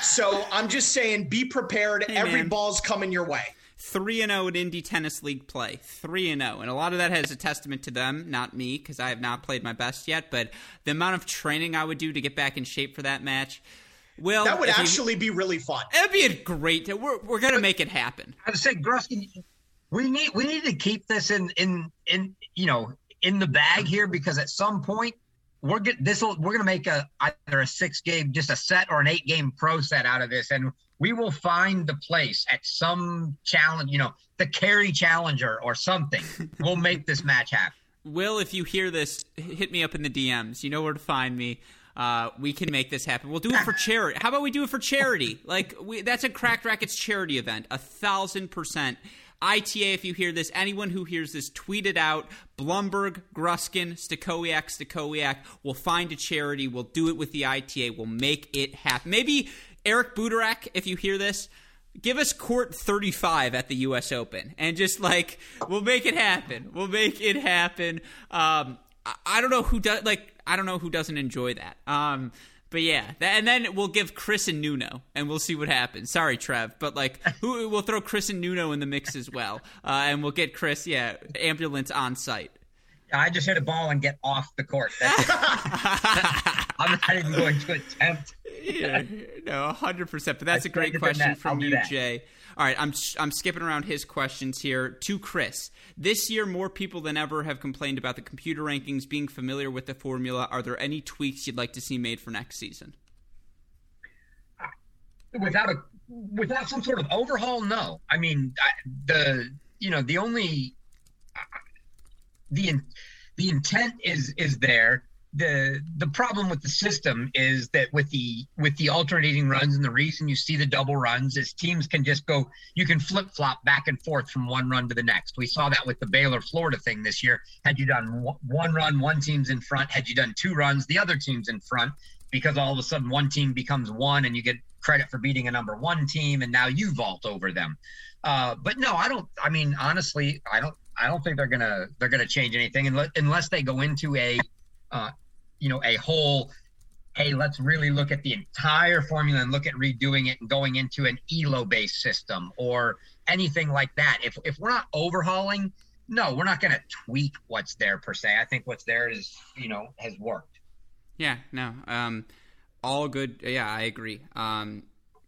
So I'm just saying, be prepared. Hey, every ball's coming your way. 3-0 in Indy Tennis League play. 3-0. And a lot of that has a testament to them, not me, because I have not played my best yet. But the amount of training I would do to get back in shape for that match. Well, that would actually be really fun. It'd be a great. We're going to make it happen. I would say, Gruskin, we need to keep this in the bag here, because at some point we're going to make either a 6-game just a set or an 8-game pro set out of this, and we will find the place at some challenge, the carry challenger or something. We'll make this match happen. Will, if you hear this, hit me up in the DMs. You know where to find me. We can make this happen. We'll do it for charity. How about we do it for charity? Like, that's a Cracked Rackets charity event, 1,000%. ITA, if you hear this, anyone who hears this, tweet it out. Blumberg, Gruskin, Stachowiak. We'll find a charity. We'll do it with the ITA. We'll make it happen. Maybe Eric Buderak, if you hear this, give us court 35 at the U.S. Open. And just, like, we'll make it happen. We'll make it happen. I don't know who does, like, I don't know who doesn't enjoy that. But yeah, and then we'll give Chris and Nuno, and we'll see what happens. Sorry, Trev, but like, we'll throw Chris and Nuno in the mix as well, and we'll get Chris, ambulance on site. I just hit a ball and get off the court. That's I'm not even going to attempt. Yeah, no, 100%. But that's a great question from you, Jay. All right, I'm skipping around his questions here. To Chris, this year more people than ever have complained about the computer rankings. Being familiar with the formula, are there any tweaks you'd like to see made for next season? Without some sort of overhaul, no. I mean, the intent is there. The problem with the system is that with the alternating runs, and the reason you see the double runs is teams can just go, you can flip flop back and forth from one run to the next. We saw that with the Baylor Florida thing this year. Had you done one run, one team's in front. Had you done two runs, the other team's in front, because all of a sudden one team becomes one and you get credit for beating a number one team, and now you vault over them. But no, I don't think they're gonna change anything unless they go into a whole, let's really look at the entire formula and look at redoing it and going into an ELO-based system or anything like that. If we're not overhauling, no, we're not going to tweak what's there per se. I think what's there is, has worked. Yeah, no, all good. Yeah, I agree.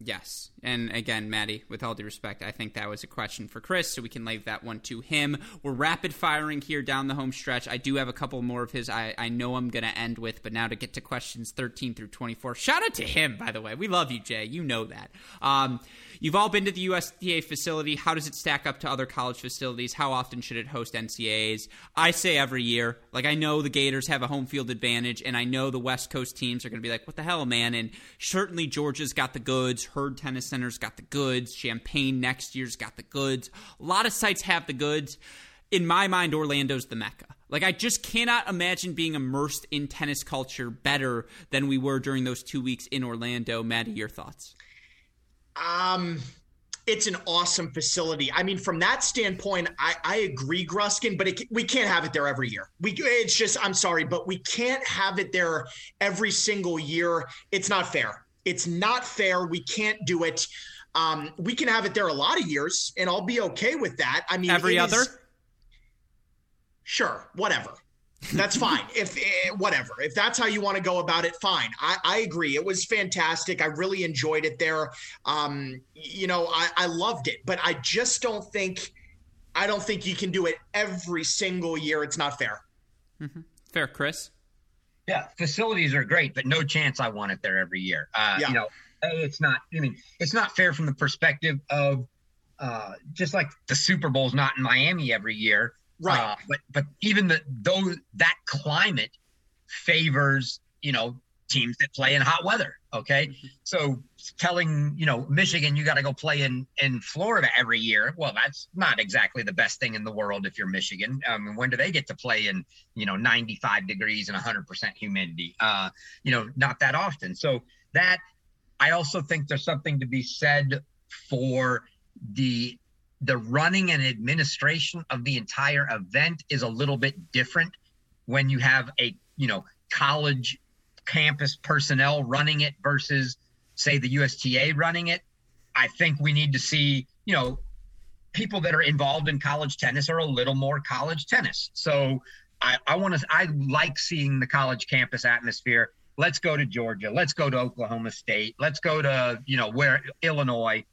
Yes. And again, Maddie, with all due respect, I think that was a question for Chris, so we can leave that one to him. We're rapid firing here down the home stretch. I do have a couple more of his I know I'm going to end with, but now to get to questions 13 through 24. Shout out to him, by the way. We love you, Jay. You know that. You've all been to the USDA facility. How does it stack up to other college facilities? How often should it host NCAAs? I say every year. Like, I know the Gators have a home field advantage, and I know the West Coast teams are going to be like, what the hell, man? And certainly Georgia's got the goods. Hurd Tennis Center's got the goods. Champaign next year's got the goods. A lot of sites have the goods. In my mind, Orlando's the Mecca. Like, I just cannot imagine being immersed in tennis culture better than we were during those 2 weeks in Orlando. Maddie, your thoughts? It's an awesome facility. I mean, from that standpoint, I agree, Gruskin, but we can't have it there every year. It's just, I'm sorry, but we can't have it there every single year. It's not fair. It's not fair. We can't do it. We can have it there a lot of years, and I'll be okay with that. I mean, every other? Sure, whatever. That's fine. If that's how you want to go about it, fine. I agree. It was fantastic. I really enjoyed it there. I loved it, but I just don't think you can do it every single year. It's not fair. Mm-hmm. Fair, Chris. Yeah, facilities are great, but no chance I want it there every year. It's not fair from the perspective of just like the Super Bowl's not in Miami every year. Right. But even that climate favors, teams that play in hot weather. Okay. Mm-hmm. So telling, Michigan, you got to go play in Florida every year. Well, that's not exactly the best thing in the world if you're Michigan. When do they get to play in, 95 degrees and 100% humidity? Not that often. So that, I also think there's something to be said for the running and administration of the entire event is a little bit different when you have a, college campus personnel running it versus, say, the USTA running it. I think we need to see, people that are involved in college tennis are a little more college tennis. So I like seeing the college campus atmosphere. Let's go to Georgia. Let's go to Oklahoma State. Let's go to, Illinois.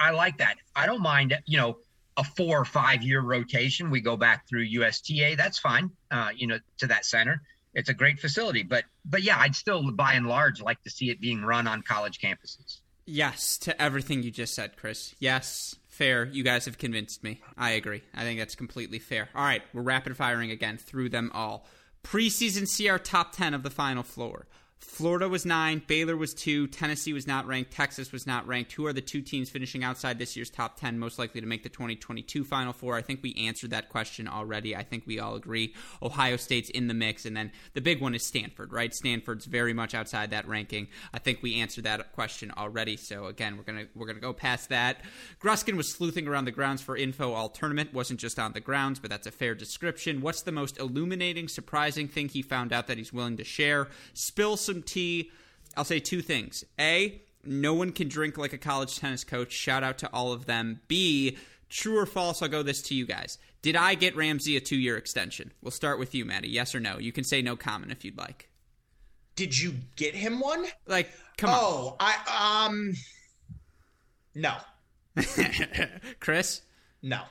I like that. I don't mind, a 4 or 5 year rotation. We go back through USTA. That's fine. To that center. It's a great facility, but yeah, I'd still, by and large, like to see it being run on college campuses. Yes, to everything you just said, Chris. Yes, Fair. You guys have convinced me. I agree. I think that's completely fair. All right. We're rapid firing again through them all. Preseason CR top 10 of the Final Four. Florida was 9, Baylor was 2, Tennessee was not ranked, Texas was not ranked. Who are the two teams finishing outside this year's top 10 most likely to make the 2022 Final Four? I think we answered that question already. I think we all agree. Ohio State's in the mix, and then the big one is Stanford, right? Stanford's very much outside that ranking. I think we answered that question already, so again, we're gonna go past that. Gruskin was sleuthing around the grounds for info all tournament. Wasn't just on the grounds, but that's a fair description. What's the most illuminating, surprising thing he found out that he's willing to share? Spill some tea. I'll say two things. A, no one can drink like a college tennis coach. Shout out to all of them. B, true or false, I'll go this to you guys. Did I get Ramsey a 2-year extension? We'll start with you, Maddie. Yes or no? You can say no comment if you'd like. Did you get him one? Like, come on. Oh, I, no. Chris? No.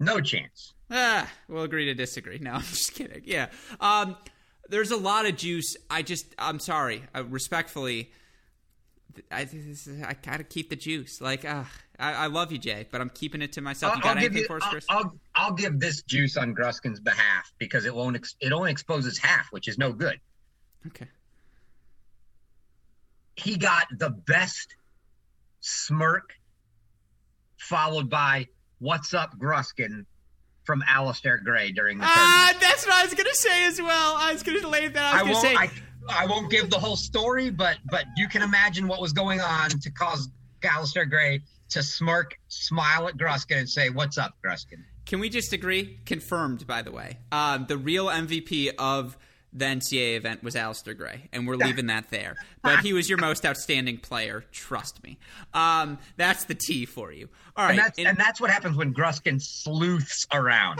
No chance. Ah, we'll agree to disagree. No, I'm just kidding. Yeah. There's a lot of juice. I'm sorry. Respectfully, I gotta keep the juice. Like, I love you, Jay, but I'm keeping it to myself. You got anything for us, Chris? I'll give this juice on Gruskin's behalf because it only exposes half, which is no good. Okay. He got the best smirk followed by "What's up, Gruskin?" from Alistair Gray during the tournament. That's what I was going to say as well. I was going to lay that out. I won't give the whole story, but you can imagine what was going on to cause Alistair Gray to smile at Gruskin and say, "What's up, Gruskin?" Can we just agree? Confirmed, by the way. The real MVP of the NCAA event was Alistair Gray, and we're leaving that there. But he was your most outstanding player, trust me. That's the tea for you. All right, and that's what happens when Gruskin sleuths around.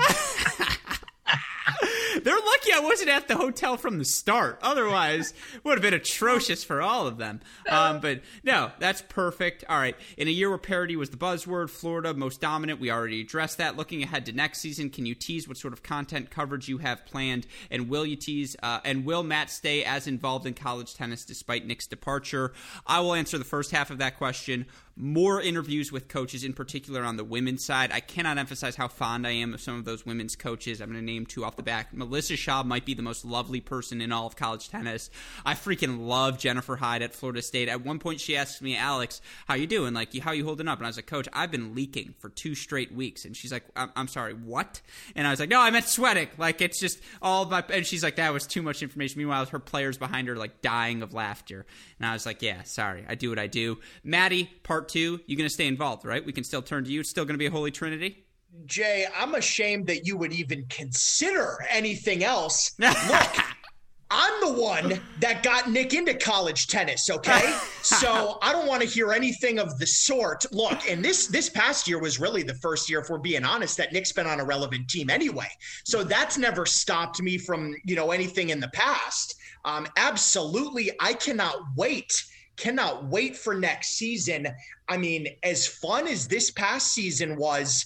They're lucky I wasn't at the hotel from the start. Otherwise, it would have been atrocious for all of them. But no, that's perfect. All right. In a year where parity was the buzzword, Florida most dominant. We already addressed that. Looking ahead to next season, can you tease what sort of content coverage you have planned? And will you tease? And will Matt stay as involved in college tennis despite Nick's departure? I will answer the first half of that question. More interviews with coaches, in particular on the women's side. I cannot emphasize how fond I am of some of those women's coaches. I'm going to name two off the back. Melissa Shaw might be the most lovely person in all of college tennis. I freaking love Jennifer Hyde at Florida State. At one point, she asked me, "Alex, how you doing? Like, how you holding up?" And I was like, "Coach, I've been leaking for 2 straight weeks." And she's like, I'm sorry, what?" And I was like, "No, I meant sweating. Like, it's just all my." And she's like, "That was too much information." Meanwhile, her players behind her like dying of laughter. And I was like, "Yeah, sorry, I do what I do." Maddie, part 2, you're going to stay involved, right? We can still turn to you. It's still going to be a Holy Trinity. Jay, I'm ashamed that you would even consider anything else. Look, I'm the one that got Nick into college tennis, okay? So I don't want to hear anything of the sort. Look, and this past year was really the first year, if we're being honest, that Nick's been on a relevant team anyway. So that's never stopped me from, anything in the past. Absolutely, I cannot wait for next season. I mean, as fun as this past season was,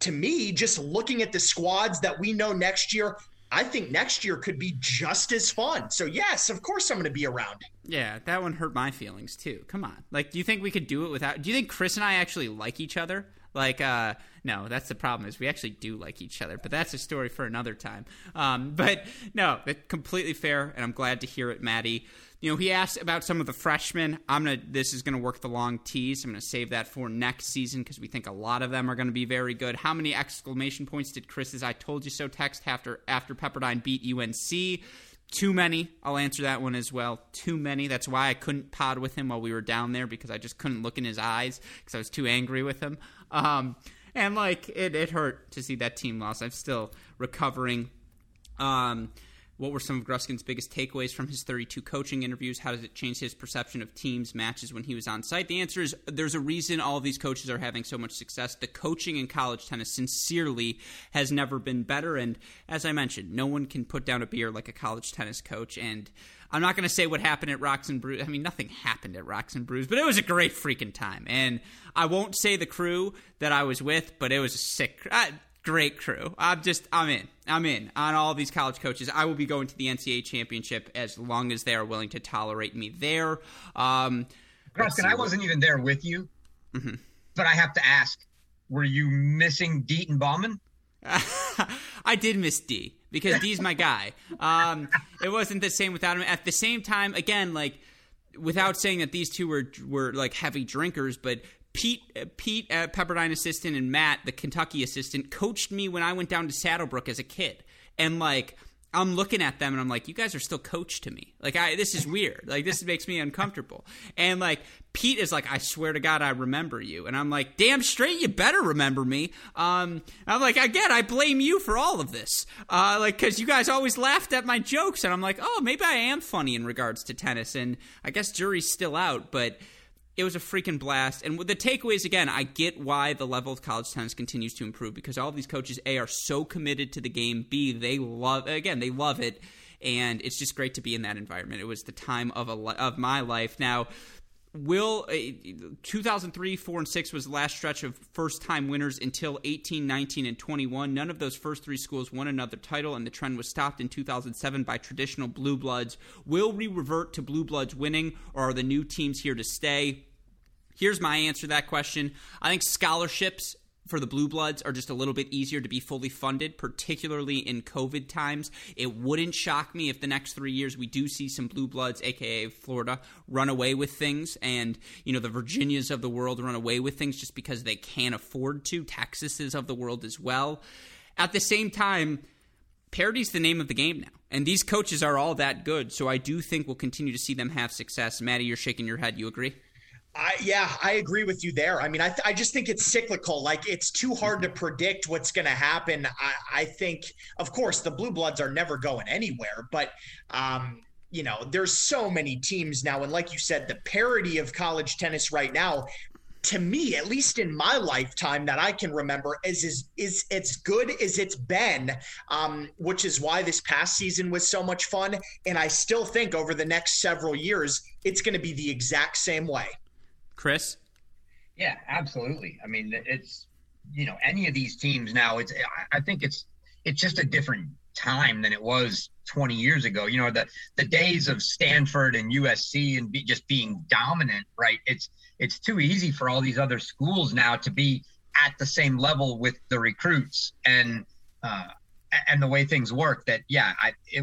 to me, just looking at the squads that we know next year, I think next year could be just as fun. So yes, of course I'm going to be around. Yeah, that one hurt my feelings too. Come on. Like, do you think we could do it without – do you think Chris and I actually like each other? Like, no, that's the problem is we actually do like each other, but that's a story for another time. But no, it's completely fair, and I'm glad to hear it, Maddie. He asked about some of the freshmen. This is going to work the long tease. I'm going to save that for next season because we think a lot of them are going to be very good. How many exclamation points did Chris's "I told you so" text after Pepperdine beat UNC? Too many. I'll answer that one as well. Too many. That's why I couldn't pod with him while we were down there, because I just couldn't look in his eyes because I was too angry with him. And it hurt to see that team loss. I'm still recovering. What were some of Gruskin's biggest takeaways from his 32 coaching interviews? How does it change his perception of teams, matches when he was on site? The answer is there's a reason all of these coaches are having so much success. The coaching in college tennis sincerely has never been better. And as I mentioned, no one can put down a beer like a college tennis coach. And I'm not going to say what happened at Rocks and Brews. I mean, nothing happened at Rocks and Brews, but it was a great freaking time. And I won't say the crew that I was with, but it was a sick great crew. I'm in on all these college coaches. I will be going to the NCAA championship as long as they are willing to tolerate me there. Gruskin, I wasn't even there with you, mm-hmm. But I have to ask, Were you missing Deet and Bauman? I did miss D because D's my guy. It wasn't the same without him. At the same time, again, like, without saying that these two were like heavy drinkers, but Pete, Pepperdine assistant, and Matt, the Kentucky assistant, coached me when I went down to Saddlebrook as a kid. And like, I'm looking at them and I'm like, you guys are still coach to me. Like, this is weird. Like, this makes me uncomfortable. And like, Pete is like, I swear to God, I remember you. And I'm like, damn straight, you better remember me. I'm like, again, I blame you for all of this. Like, cause you guys always laughed at my jokes. And I'm like, oh, maybe I am funny in regards to tennis. And I guess jury's still out, but it was a freaking blast. And with the takeaways, again, I get why the level of college tennis continues to improve, because all of these coaches, A, are so committed to the game, B, they love it, and it's just great to be in that environment. It was the time of my life. Now, 2003, 4, and 6 was the last stretch of first-time winners until 18, 19, and 21. None of those first three schools won another title, and the trend was stopped in 2007 by traditional Blue Bloods. Will we revert to Blue Bloods winning, or are the new teams here to stay? Here's my answer to that question. I think scholarships for the Blue Bloods are just a little bit easier to be fully funded, particularly in COVID times. It wouldn't shock me if the next 3 years we do see some Blue Bloods, aka Florida, run away with things, and, you know, the Virginias of the world run away with things just because they can't afford to. Texases of the world as well. At the same time, parity's the name of the game now, and these coaches are all that good, so I do think we'll continue to see them have success. Maddie, you're shaking your head. You agree? Yeah, I agree with you there. I mean, I just think it's cyclical. Like, it's too hard to predict what's going to happen. I think, of course, the Blue Bloods are never going anywhere, but you know, there's so many teams now. And like you said, the parity of college tennis right now, to me, at least in my lifetime that I can remember, is as good as it's been, which is why this past season was so much fun. And I still think over the next several years, it's going to be the exact same way. Chris? Yeah, absolutely. I mean, it's, you know, any of these teams now, I think it's just a different time than it was 20 years ago. You know, the days of Stanford and USC and just being dominant, right? It's too easy for all these other schools now to be at the same level with the recruits and the way things work that, yeah,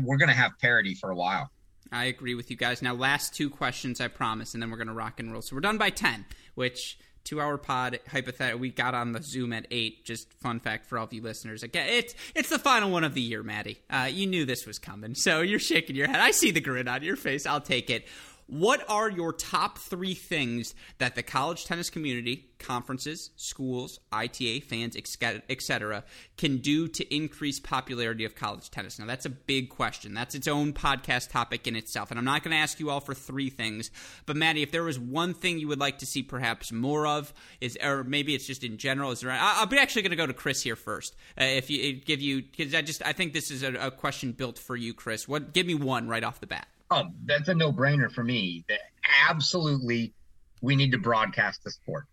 we're going to have parity for a while. I agree with you guys. Now, last two questions, I promise, and then we're going to rock and roll. So we're done by 10, which 2 hour pod hypothetical. We got on the Zoom at 8. Just fun fact for all of you listeners. Again, it's the final one of the year, Maddie. You knew this was coming, so you're shaking your head. I see the grin on your face. I'll take it. What are your top three things that the college tennis community, conferences, schools, ITA, fans, et cetera, can do to increase popularity of college tennis? Now, that's a big question. That's its own podcast topic in itself, and I'm not going to ask you all for three things. But, Maddie, if there was one thing you would like to see perhaps more of, or maybe it's just in general, I'll be actually going to go to Chris here first. I think this is a question built for you, Chris. Give me one right off the bat. Oh, that's a no-brainer for me. Absolutely, we need to broadcast the sport.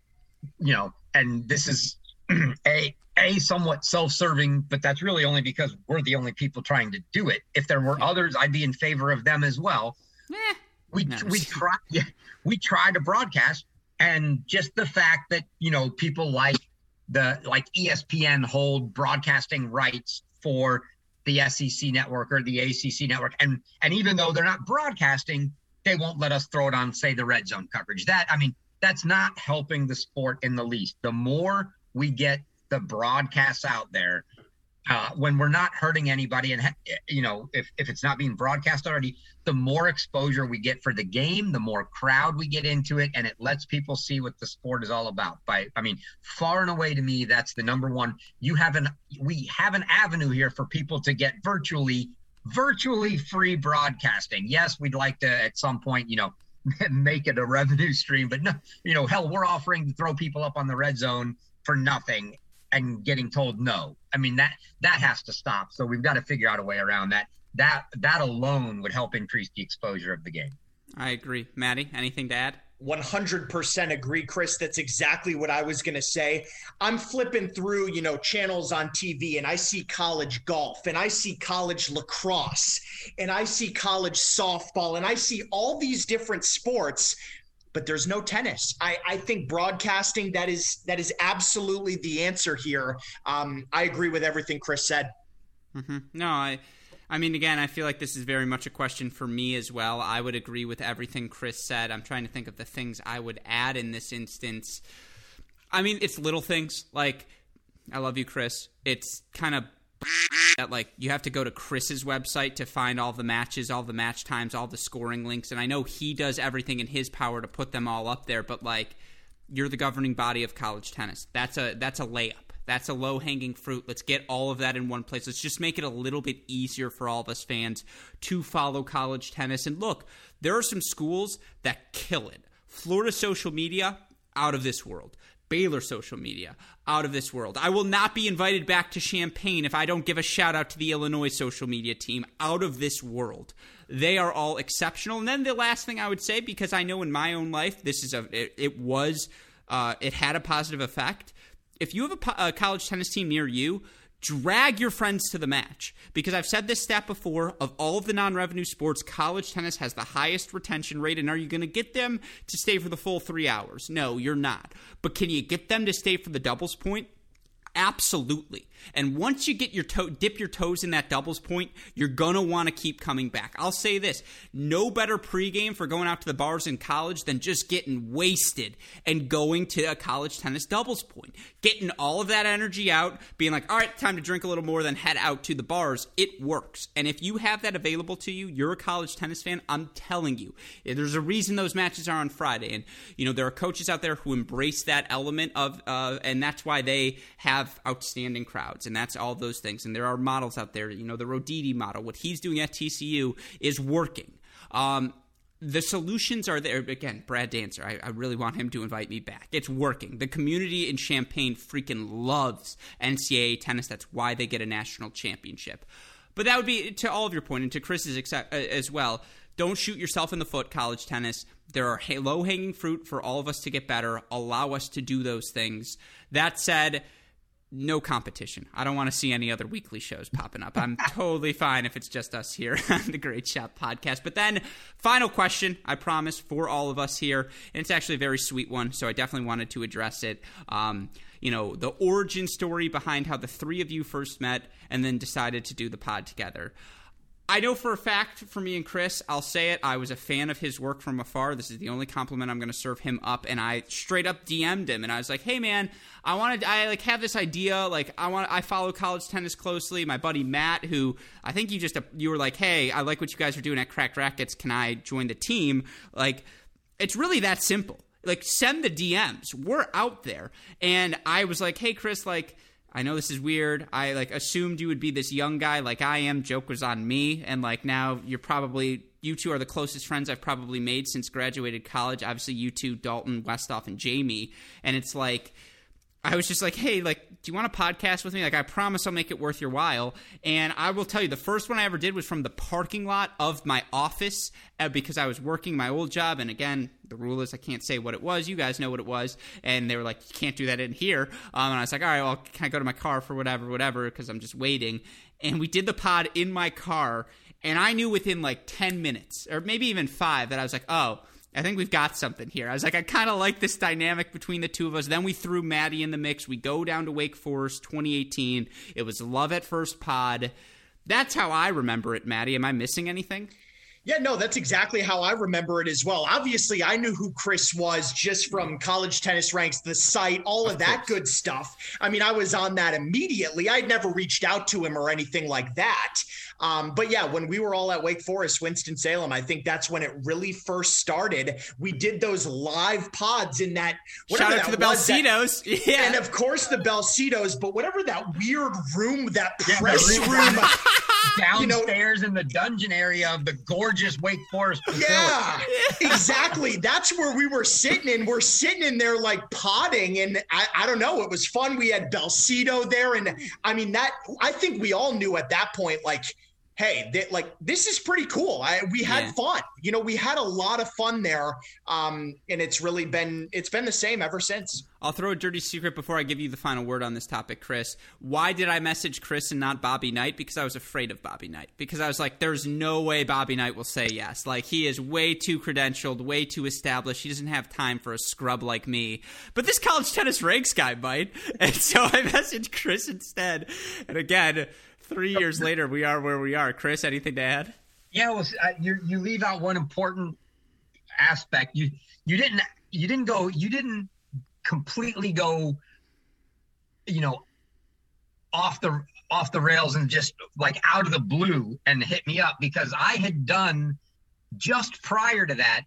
You know, and this is a somewhat self-serving, but that's really only because we're the only people trying to do it. If there were others, I'd be in favor of them as well. We try to broadcast, and just the fact that, you know, people like ESPN hold broadcasting rights for the SEC network or the ACC network. And even though they're not broadcasting, they won't let us throw it on, say, the red zone coverage. That's not helping the sport in the least. The more we get the broadcasts out there, when we're not hurting anybody, and, you know, if it's not being broadcast already, the more exposure we get for the game, the more crowd we get into it, and it lets people see what the sport is all about. Far and away to me, that's the number one. We have an avenue here for people to get virtually free broadcasting. Yes, we'd like to at some point, you know, make it a revenue stream, but no, you know, hell, we're offering to throw people up on the red zone for nothing and getting told no. I mean, that has to stop. So we've got to figure out a way around that. That alone would help increase the exposure of the game. I agree. Maddie, anything to add? 100% agree, Chris. That's exactly what I was going to say. I'm flipping through, you know, channels on TV, and I see college golf, and I see college lacrosse, and I see college softball, and I see all these different sports but there's no tennis. I think broadcasting, that is absolutely the answer here. I agree with everything Chris said. Mm-hmm. No, I mean, again, I feel like this is very much a question for me as well. I would agree with everything Chris said. I'm trying to think of the things I would add in this instance. I mean, it's little things like, I love you, Chris. It's kind of that, like, you have to go to Chris's website to find all the matches, all the match times, all the scoring links. And I know he does everything in his power to put them all up there, but, like, you're the governing body of college tennis. That's a layup. That's a low-hanging fruit. Let's get all of that in one place. Let's just make it a little bit easier for all of us fans to follow college tennis. And look, there are some schools that kill it. Florida social media, out of this world. Baylor social media, out of this world. I will not be invited back to Champaign if I don't give a shout-out to the Illinois social media team, out of this world. They are all exceptional. And then the last thing I would say, because I know in my own life, it had a positive effect. If you have a college tennis team near you, drag your friends to the match. Because I've said this stat before, of all of the non-revenue sports, college tennis has the highest retention rate. And are you going to get them to stay for the full 3 hours? No, you're not. But can you get them to stay for the doubles point? Absolutely. And once you get dip your toes in that doubles point, you're going to want to keep coming back. I'll say this, no better pregame for going out to the bars in college than just getting wasted and going to a college tennis doubles point. Getting all of that energy out, being like, all right, time to drink a little more, then head out to the bars. It works. And if you have that available to you, you're a college tennis fan, I'm telling you. There's a reason those matches are on Friday. And, you know, there are coaches out there who embrace that element of, and that's why they have outstanding crowds, and that's all those things. And there are models out there, you know, the Roditi model, what he's doing at TCU is working. The solutions are there. Again, Brad Dancer, I really want him to invite me back. It's working. The community in Champaign freaking loves NCAA tennis. That's why they get a national championship. But that would be to all of your point, and to Chris's as well. Don't shoot yourself in the foot, college tennis. There are low-hanging fruit for all of us to get better. Allow us to do those things. That said, no competition. I don't want to see any other weekly shows popping up. I'm totally fine if it's just us here on the Great Shot Podcast. But then, final question, I promise, for all of us here. And it's actually a very sweet one, so I definitely wanted to address it. You know, the origin story behind how the three of you first met and then decided to do the pod together. I know for a fact, for me and Chris, I'll say it, I was a fan of his work from afar. This is the only compliment I'm going to serve him up. And I straight up DM'd him, and I was like, hey man, I have this idea. Like, I follow college tennis closely. My buddy Matt, who I think you were like, hey, I like what you guys are doing at Cracked Rackets. Can I join the team? Like, it's really that simple. Like, send the DMs. We're out there. And I was like, hey Chris, like, I know this is weird. I assumed you would be this young guy like I am. Joke was on me. And now you're probably, you two are the closest friends I've probably made since graduated college. Obviously you two, Dalton, Westhoff, and Jamie. And it's like, I was just like, hey, do you want a podcast with me? I promise I'll make it worth your while. And I will tell you, the first one I ever did was from the parking lot of my office because I was working my old job. And again, the rule is I can't say what it was. You guys know what it was. And they were like, you can't do that in here. And I was like, all right, well, can I go to my car for whatever, because I'm just waiting. And we did the pod in my car. And I knew within 10 minutes or maybe even 5 that I was like, oh, I think we've got something here. I was like, I kind of like this dynamic between the two of us. Then we threw Maddie in the mix. We go down to Wake Forest 2018. It was love at first pod. That's how I remember it, Maddie. Am I missing anything? Yeah, no, that's exactly how I remember it as well. Obviously, I knew who Chris was just from College Tennis Ranks, the site, all of that good stuff. I mean, I was on that immediately. I'd never reached out to him or anything like that. But yeah, when we were all at Wake Forest, Winston-Salem, I think that's when it really first started. We did those live pods in that. Shout out to the Balsitos. Yeah. And of course the Balsitos, but whatever that weird room, that press room. Downstairs in the dungeon area of the gorgeous Wake Forest facility. Yeah, exactly. That's where we were sitting, and we're sitting in there podding, and I don't know. It was fun. We had Belcito there, and I mean I think we all knew at that point, hey, this is pretty cool. We had fun. You know, we had a lot of fun there. And it's really been, it's been the same ever since. I'll throw a dirty secret before I give you the final word on this topic, Chris. Why did I message Chris and not Bobby Knight? Because I was afraid of Bobby Knight. Because I was like, there's no way Bobby Knight will say yes. Like, he is way too credentialed, way too established. He doesn't have time for a scrub like me. But this college tennis ranks guy might. And so I messaged Chris instead. And again, 3 years later, we are where we are. Chris, anything to add? Yeah, well, you leave out one important aspect. You didn't completely go, you know, off the rails and just like out of the blue and hit me up, because I had done just prior to that,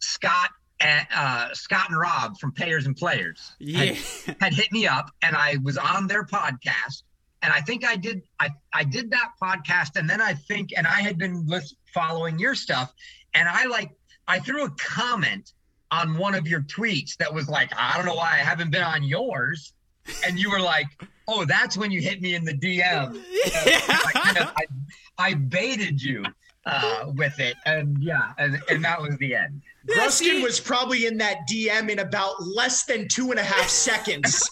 Scott and Rob from Payers and Players had hit me up, and I was on their podcast. And I think I did that podcast, and then I had been following your stuff, and I threw a comment on one of your tweets that was like, I don't know why I haven't been on yours, and you were like, oh, that's when you hit me in the DM. I baited you with it, and yeah, and that was the end. Gruskin was probably in that DM in about less than 2.5 seconds.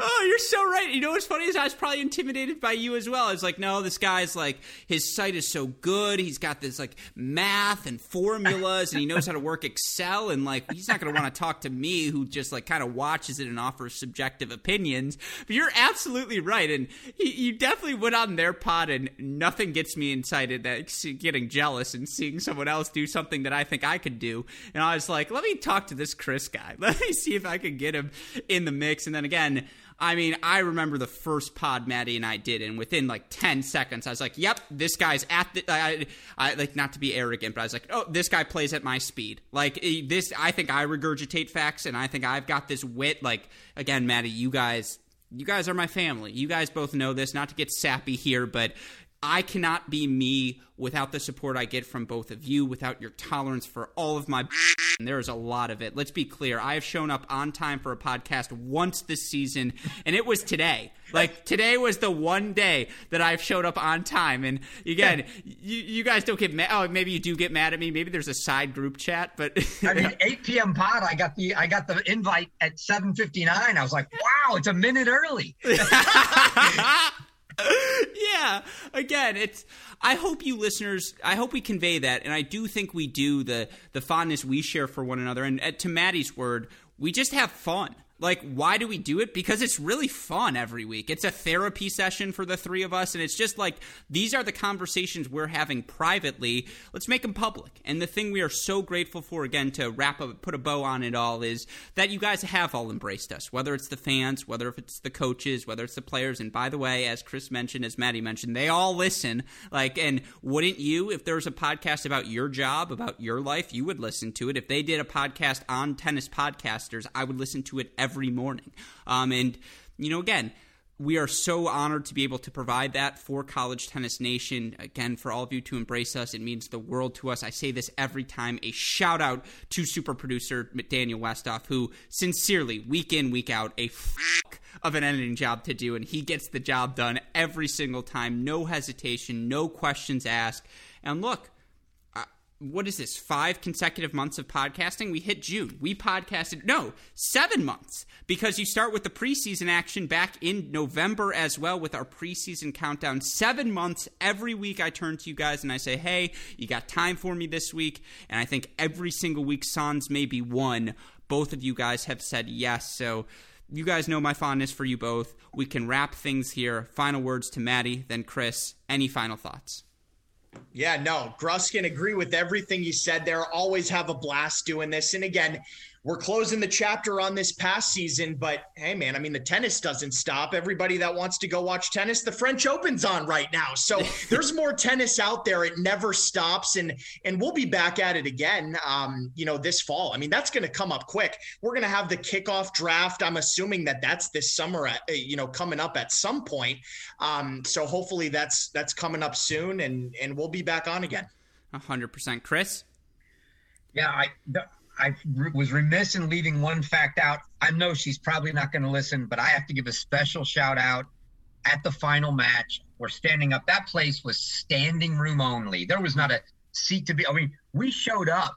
Oh, you're so right. You know what's funny is I was probably intimidated by you as well. I was like, no, this guy's like, his site is so good. He's got this like math and formulas, and he knows how to work Excel, and like, he's not going to want to talk to me who just like kind of watches it and offers subjective opinions. But you're absolutely right, and you definitely went on their pod, and nothing gets me excited that getting jealous and seeing someone else do something that I think I could do. And I was like, let me talk to this Chris guy. Let me see if I could get him in the mix. And then again, I mean, I remember the first pod Maddie and I did, and within like 10 seconds, I was like, yep, this guy's at the, I like, not to be arrogant, but I was like, oh, this guy plays at my speed. Like this, I think I regurgitate facts, and I think I've got this wit. Like, again, Maddie, you guys are my family. You guys both know this, not to get sappy here, but I cannot be me without the support I get from both of you, without your tolerance for all of my and there is a lot of it. Let's be clear. I have shown up on time for a podcast once this season, and it was today. Like, today was the one day that I've showed up on time. And again, you guys don't get mad. Oh, maybe you do get mad at me. Maybe there's a side group chat, but I mean, 8 p.m. pod, I got the invite at 7:59. I was like, wow, it's a minute early. Yeah. Again, I hope you listeners, I hope we convey that. And I do think we do, the fondness we share for one another. And to Maddie's word, we just have fun. Like, why do we do it? Because it's really fun every week. It's a therapy session for the three of us, and it's just like, these are the conversations we're having privately. Let's make them public. And the thing we are so grateful for, again, to wrap up, put a bow on it all, is that you guys have all embraced us, whether it's the fans, whether it's the coaches, whether it's the players. And by the way, as Chris mentioned, as Maddie mentioned, they all listen. Like, and wouldn't you, if there was a podcast about your job, about your life, you would listen to it. If they did a podcast on tennis podcasters, I would listen to it every morning. And, you know, again, we are so honored to be able to provide that for College Tennis Nation. Again, for all of you to embrace us, it means the world to us. I say this every time. A shout out to super producer Daniel Westhoff, who sincerely, week in, week out, a fuck of an editing job to do, and he gets the job done every single time. No hesitation, no questions asked. And look, what is this, 5 consecutive months of podcasting? We hit June. We podcasted, 7 months, because you start with the preseason action back in November as well with our preseason countdown. 7 months. Every week I turn to you guys and I say, hey, you got time for me this week? And I think every single week, sans maybe one, both of you guys have said yes. So you guys know my fondness for you both. We can wrap things here. Final words to Maddie, then Chris. Any final thoughts? Yeah, no, Gruskin, agree with everything you said there. Always have a blast doing this. And again, we're closing the chapter on this past season, but hey, man, I mean, the tennis doesn't stop. Everybody that wants to go watch tennis, the French Open's on right now. So there's more tennis out there. It never stops. And we'll be back at it again, this fall. I mean, that's going to come up quick. We're going to have the kickoff draft. I'm assuming that's this summer, coming up at some point. So hopefully that's coming up soon, and we'll be back on again. 100%. Chris? Yeah, I was remiss in leaving one fact out. I know she's probably not going to listen, but I have to give a special shout out at the final match were standing up. That place was standing room only. There was not a seat to be. I mean, we showed up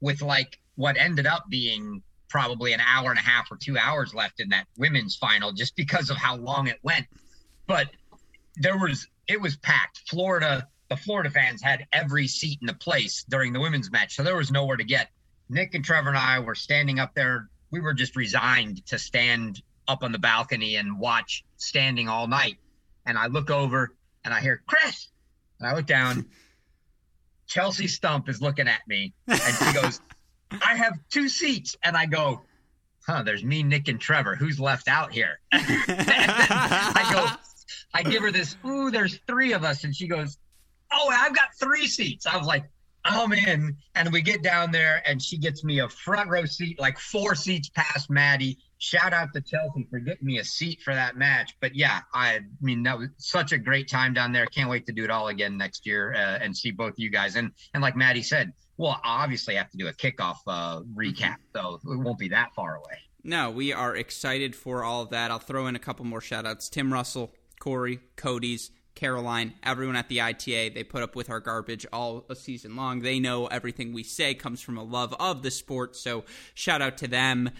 with like what ended up being probably an hour and a half or 2 hours left in that women's final just because of how long it went. But it was packed. The Florida fans had every seat in the place during the women's match. So there was nowhere to get. Nick and Trevor and I were standing up there. We were just resigned to stand up on the balcony and watch standing all night. And I look over and I hear Chris, and I look down. Chelsea Stump is looking at me and she goes, I have two seats. And I go, there's me, Nick, and Trevor. Who's left out here? And then I give her this, there's three of us. And she goes, I've got three seats. I was like, oh man. And we get down there and she gets me a front row seat, like four seats past Maddie. Shout out to Chelsea for getting me a seat for that match. But yeah, I mean, that was such a great time down there. Can't wait to do it all again next year and see both of you guys. And like Maddie said, we'll obviously have to do a kickoff recap, so it won't be that far away. No, we are excited for all of that. I'll throw in a couple more shout outs. Tim Russell, Corey, Cody's, Caroline, everyone at the ITA. They put up with our garbage all a season long. They know everything we say comes from a love of the sport, so shout out to them.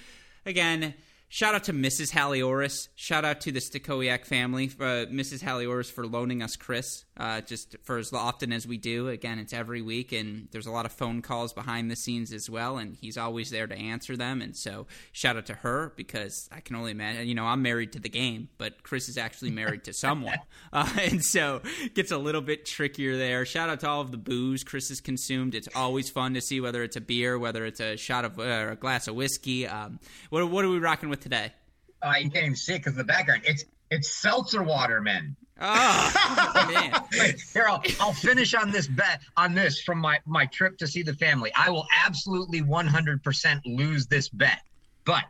Again, shout out to Mrs. Hallioris. Shout out to the Stachowiak family, Mrs. Hallioris, for loaning us Chris just for as often as we do. Again, it's every week, and there's a lot of phone calls behind the scenes as well, and he's always there to answer them. And so shout out to her, because I can only imagine, I'm married to the game, but Chris is actually married to someone. And so it gets a little bit trickier there. Shout out to all of the booze Chris has consumed. It's always fun to see, whether it's a beer, whether it's a shot of or a glass of whiskey. What are we rocking with today? You can't even see it because of the background. It's seltzer water, men. Oh man! Wait, here, I'll finish on this bet on this from my trip to see the family. I will absolutely 100% lose this bet. But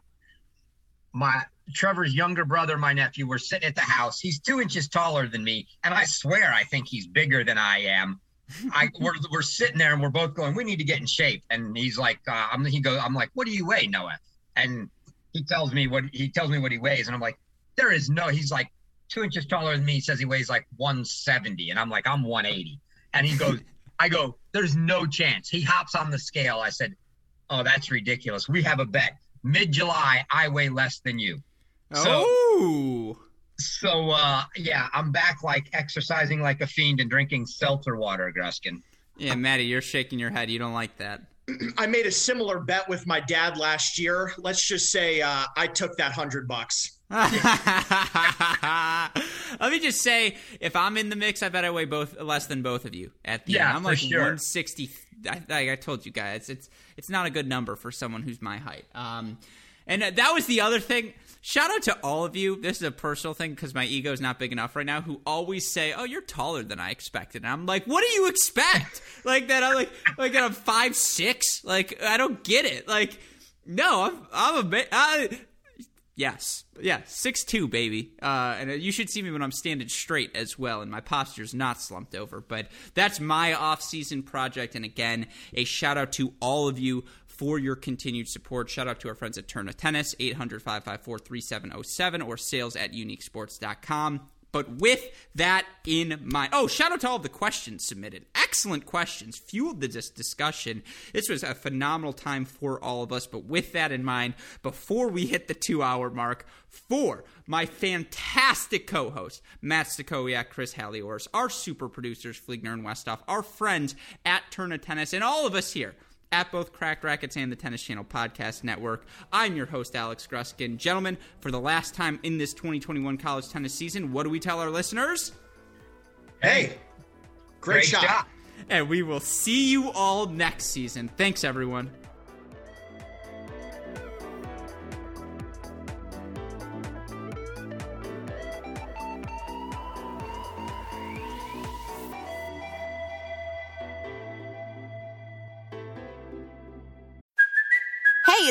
Trevor's younger brother, my nephew, we're sitting at the house. He's 2 inches taller than me, and I swear I think he's bigger than I am. We're sitting there and we're both going, we need to get in shape. And he's like, I'm like, what do you weigh, Noah? And he tells me what he weighs, and I'm like, he's like 2 inches taller than me. He says he weighs like 170, and I'm like, I'm 180. And he goes, I go, there's no chance. He hops on the scale. I said, oh, that's ridiculous. We have a bet. Mid-July, I weigh less than you. So I'm back like exercising like a fiend and drinking seltzer water, Gruskin. Yeah, Maddie, you're shaking your head. You don't like that. I made a similar bet with my dad last year. Let's just say I took that $100. Let me just say, if I'm in the mix, I bet I weigh less than both of you at the end. I'm like 160. I told you guys, it's not a good number for someone who's my height. And that was the other thing. Shout out to all of you. This is a personal thing because my ego is not big enough right now, who always say, oh, you're taller than I expected. And I'm like, what do you expect? Like that I'm like I'm 5'6". Like, I don't get it. Like, no, I'm a bit. Yes. Yeah. 6'2", baby. And you should see me when I'm standing straight as well, and my posture's not slumped over. But that's my off-season project. And again, a shout out to all of you for your continued support. Shout out to our friends at Turner Tennis, 800-554-3707, or sales@uniquesports.com. But with that in mind, shout out to all of the questions submitted. Excellent questions, fueled this discussion. This was a phenomenal time for all of us. But with that in mind, before we hit the 2 hour mark, for my fantastic co-hosts, Matt Stachowiak, Chris Hallioris, our super producers, Fliegner and Westhoff, our friends at Turner Tennis, and all of us here at both Cracked Rackets and the Tennis Channel Podcast Network. I'm your host, Alex Gruskin. Gentlemen, for the last time in this 2021 college tennis season, what do we tell our listeners? Hey, great shot. And we will see you all next season. Thanks, everyone. Hey,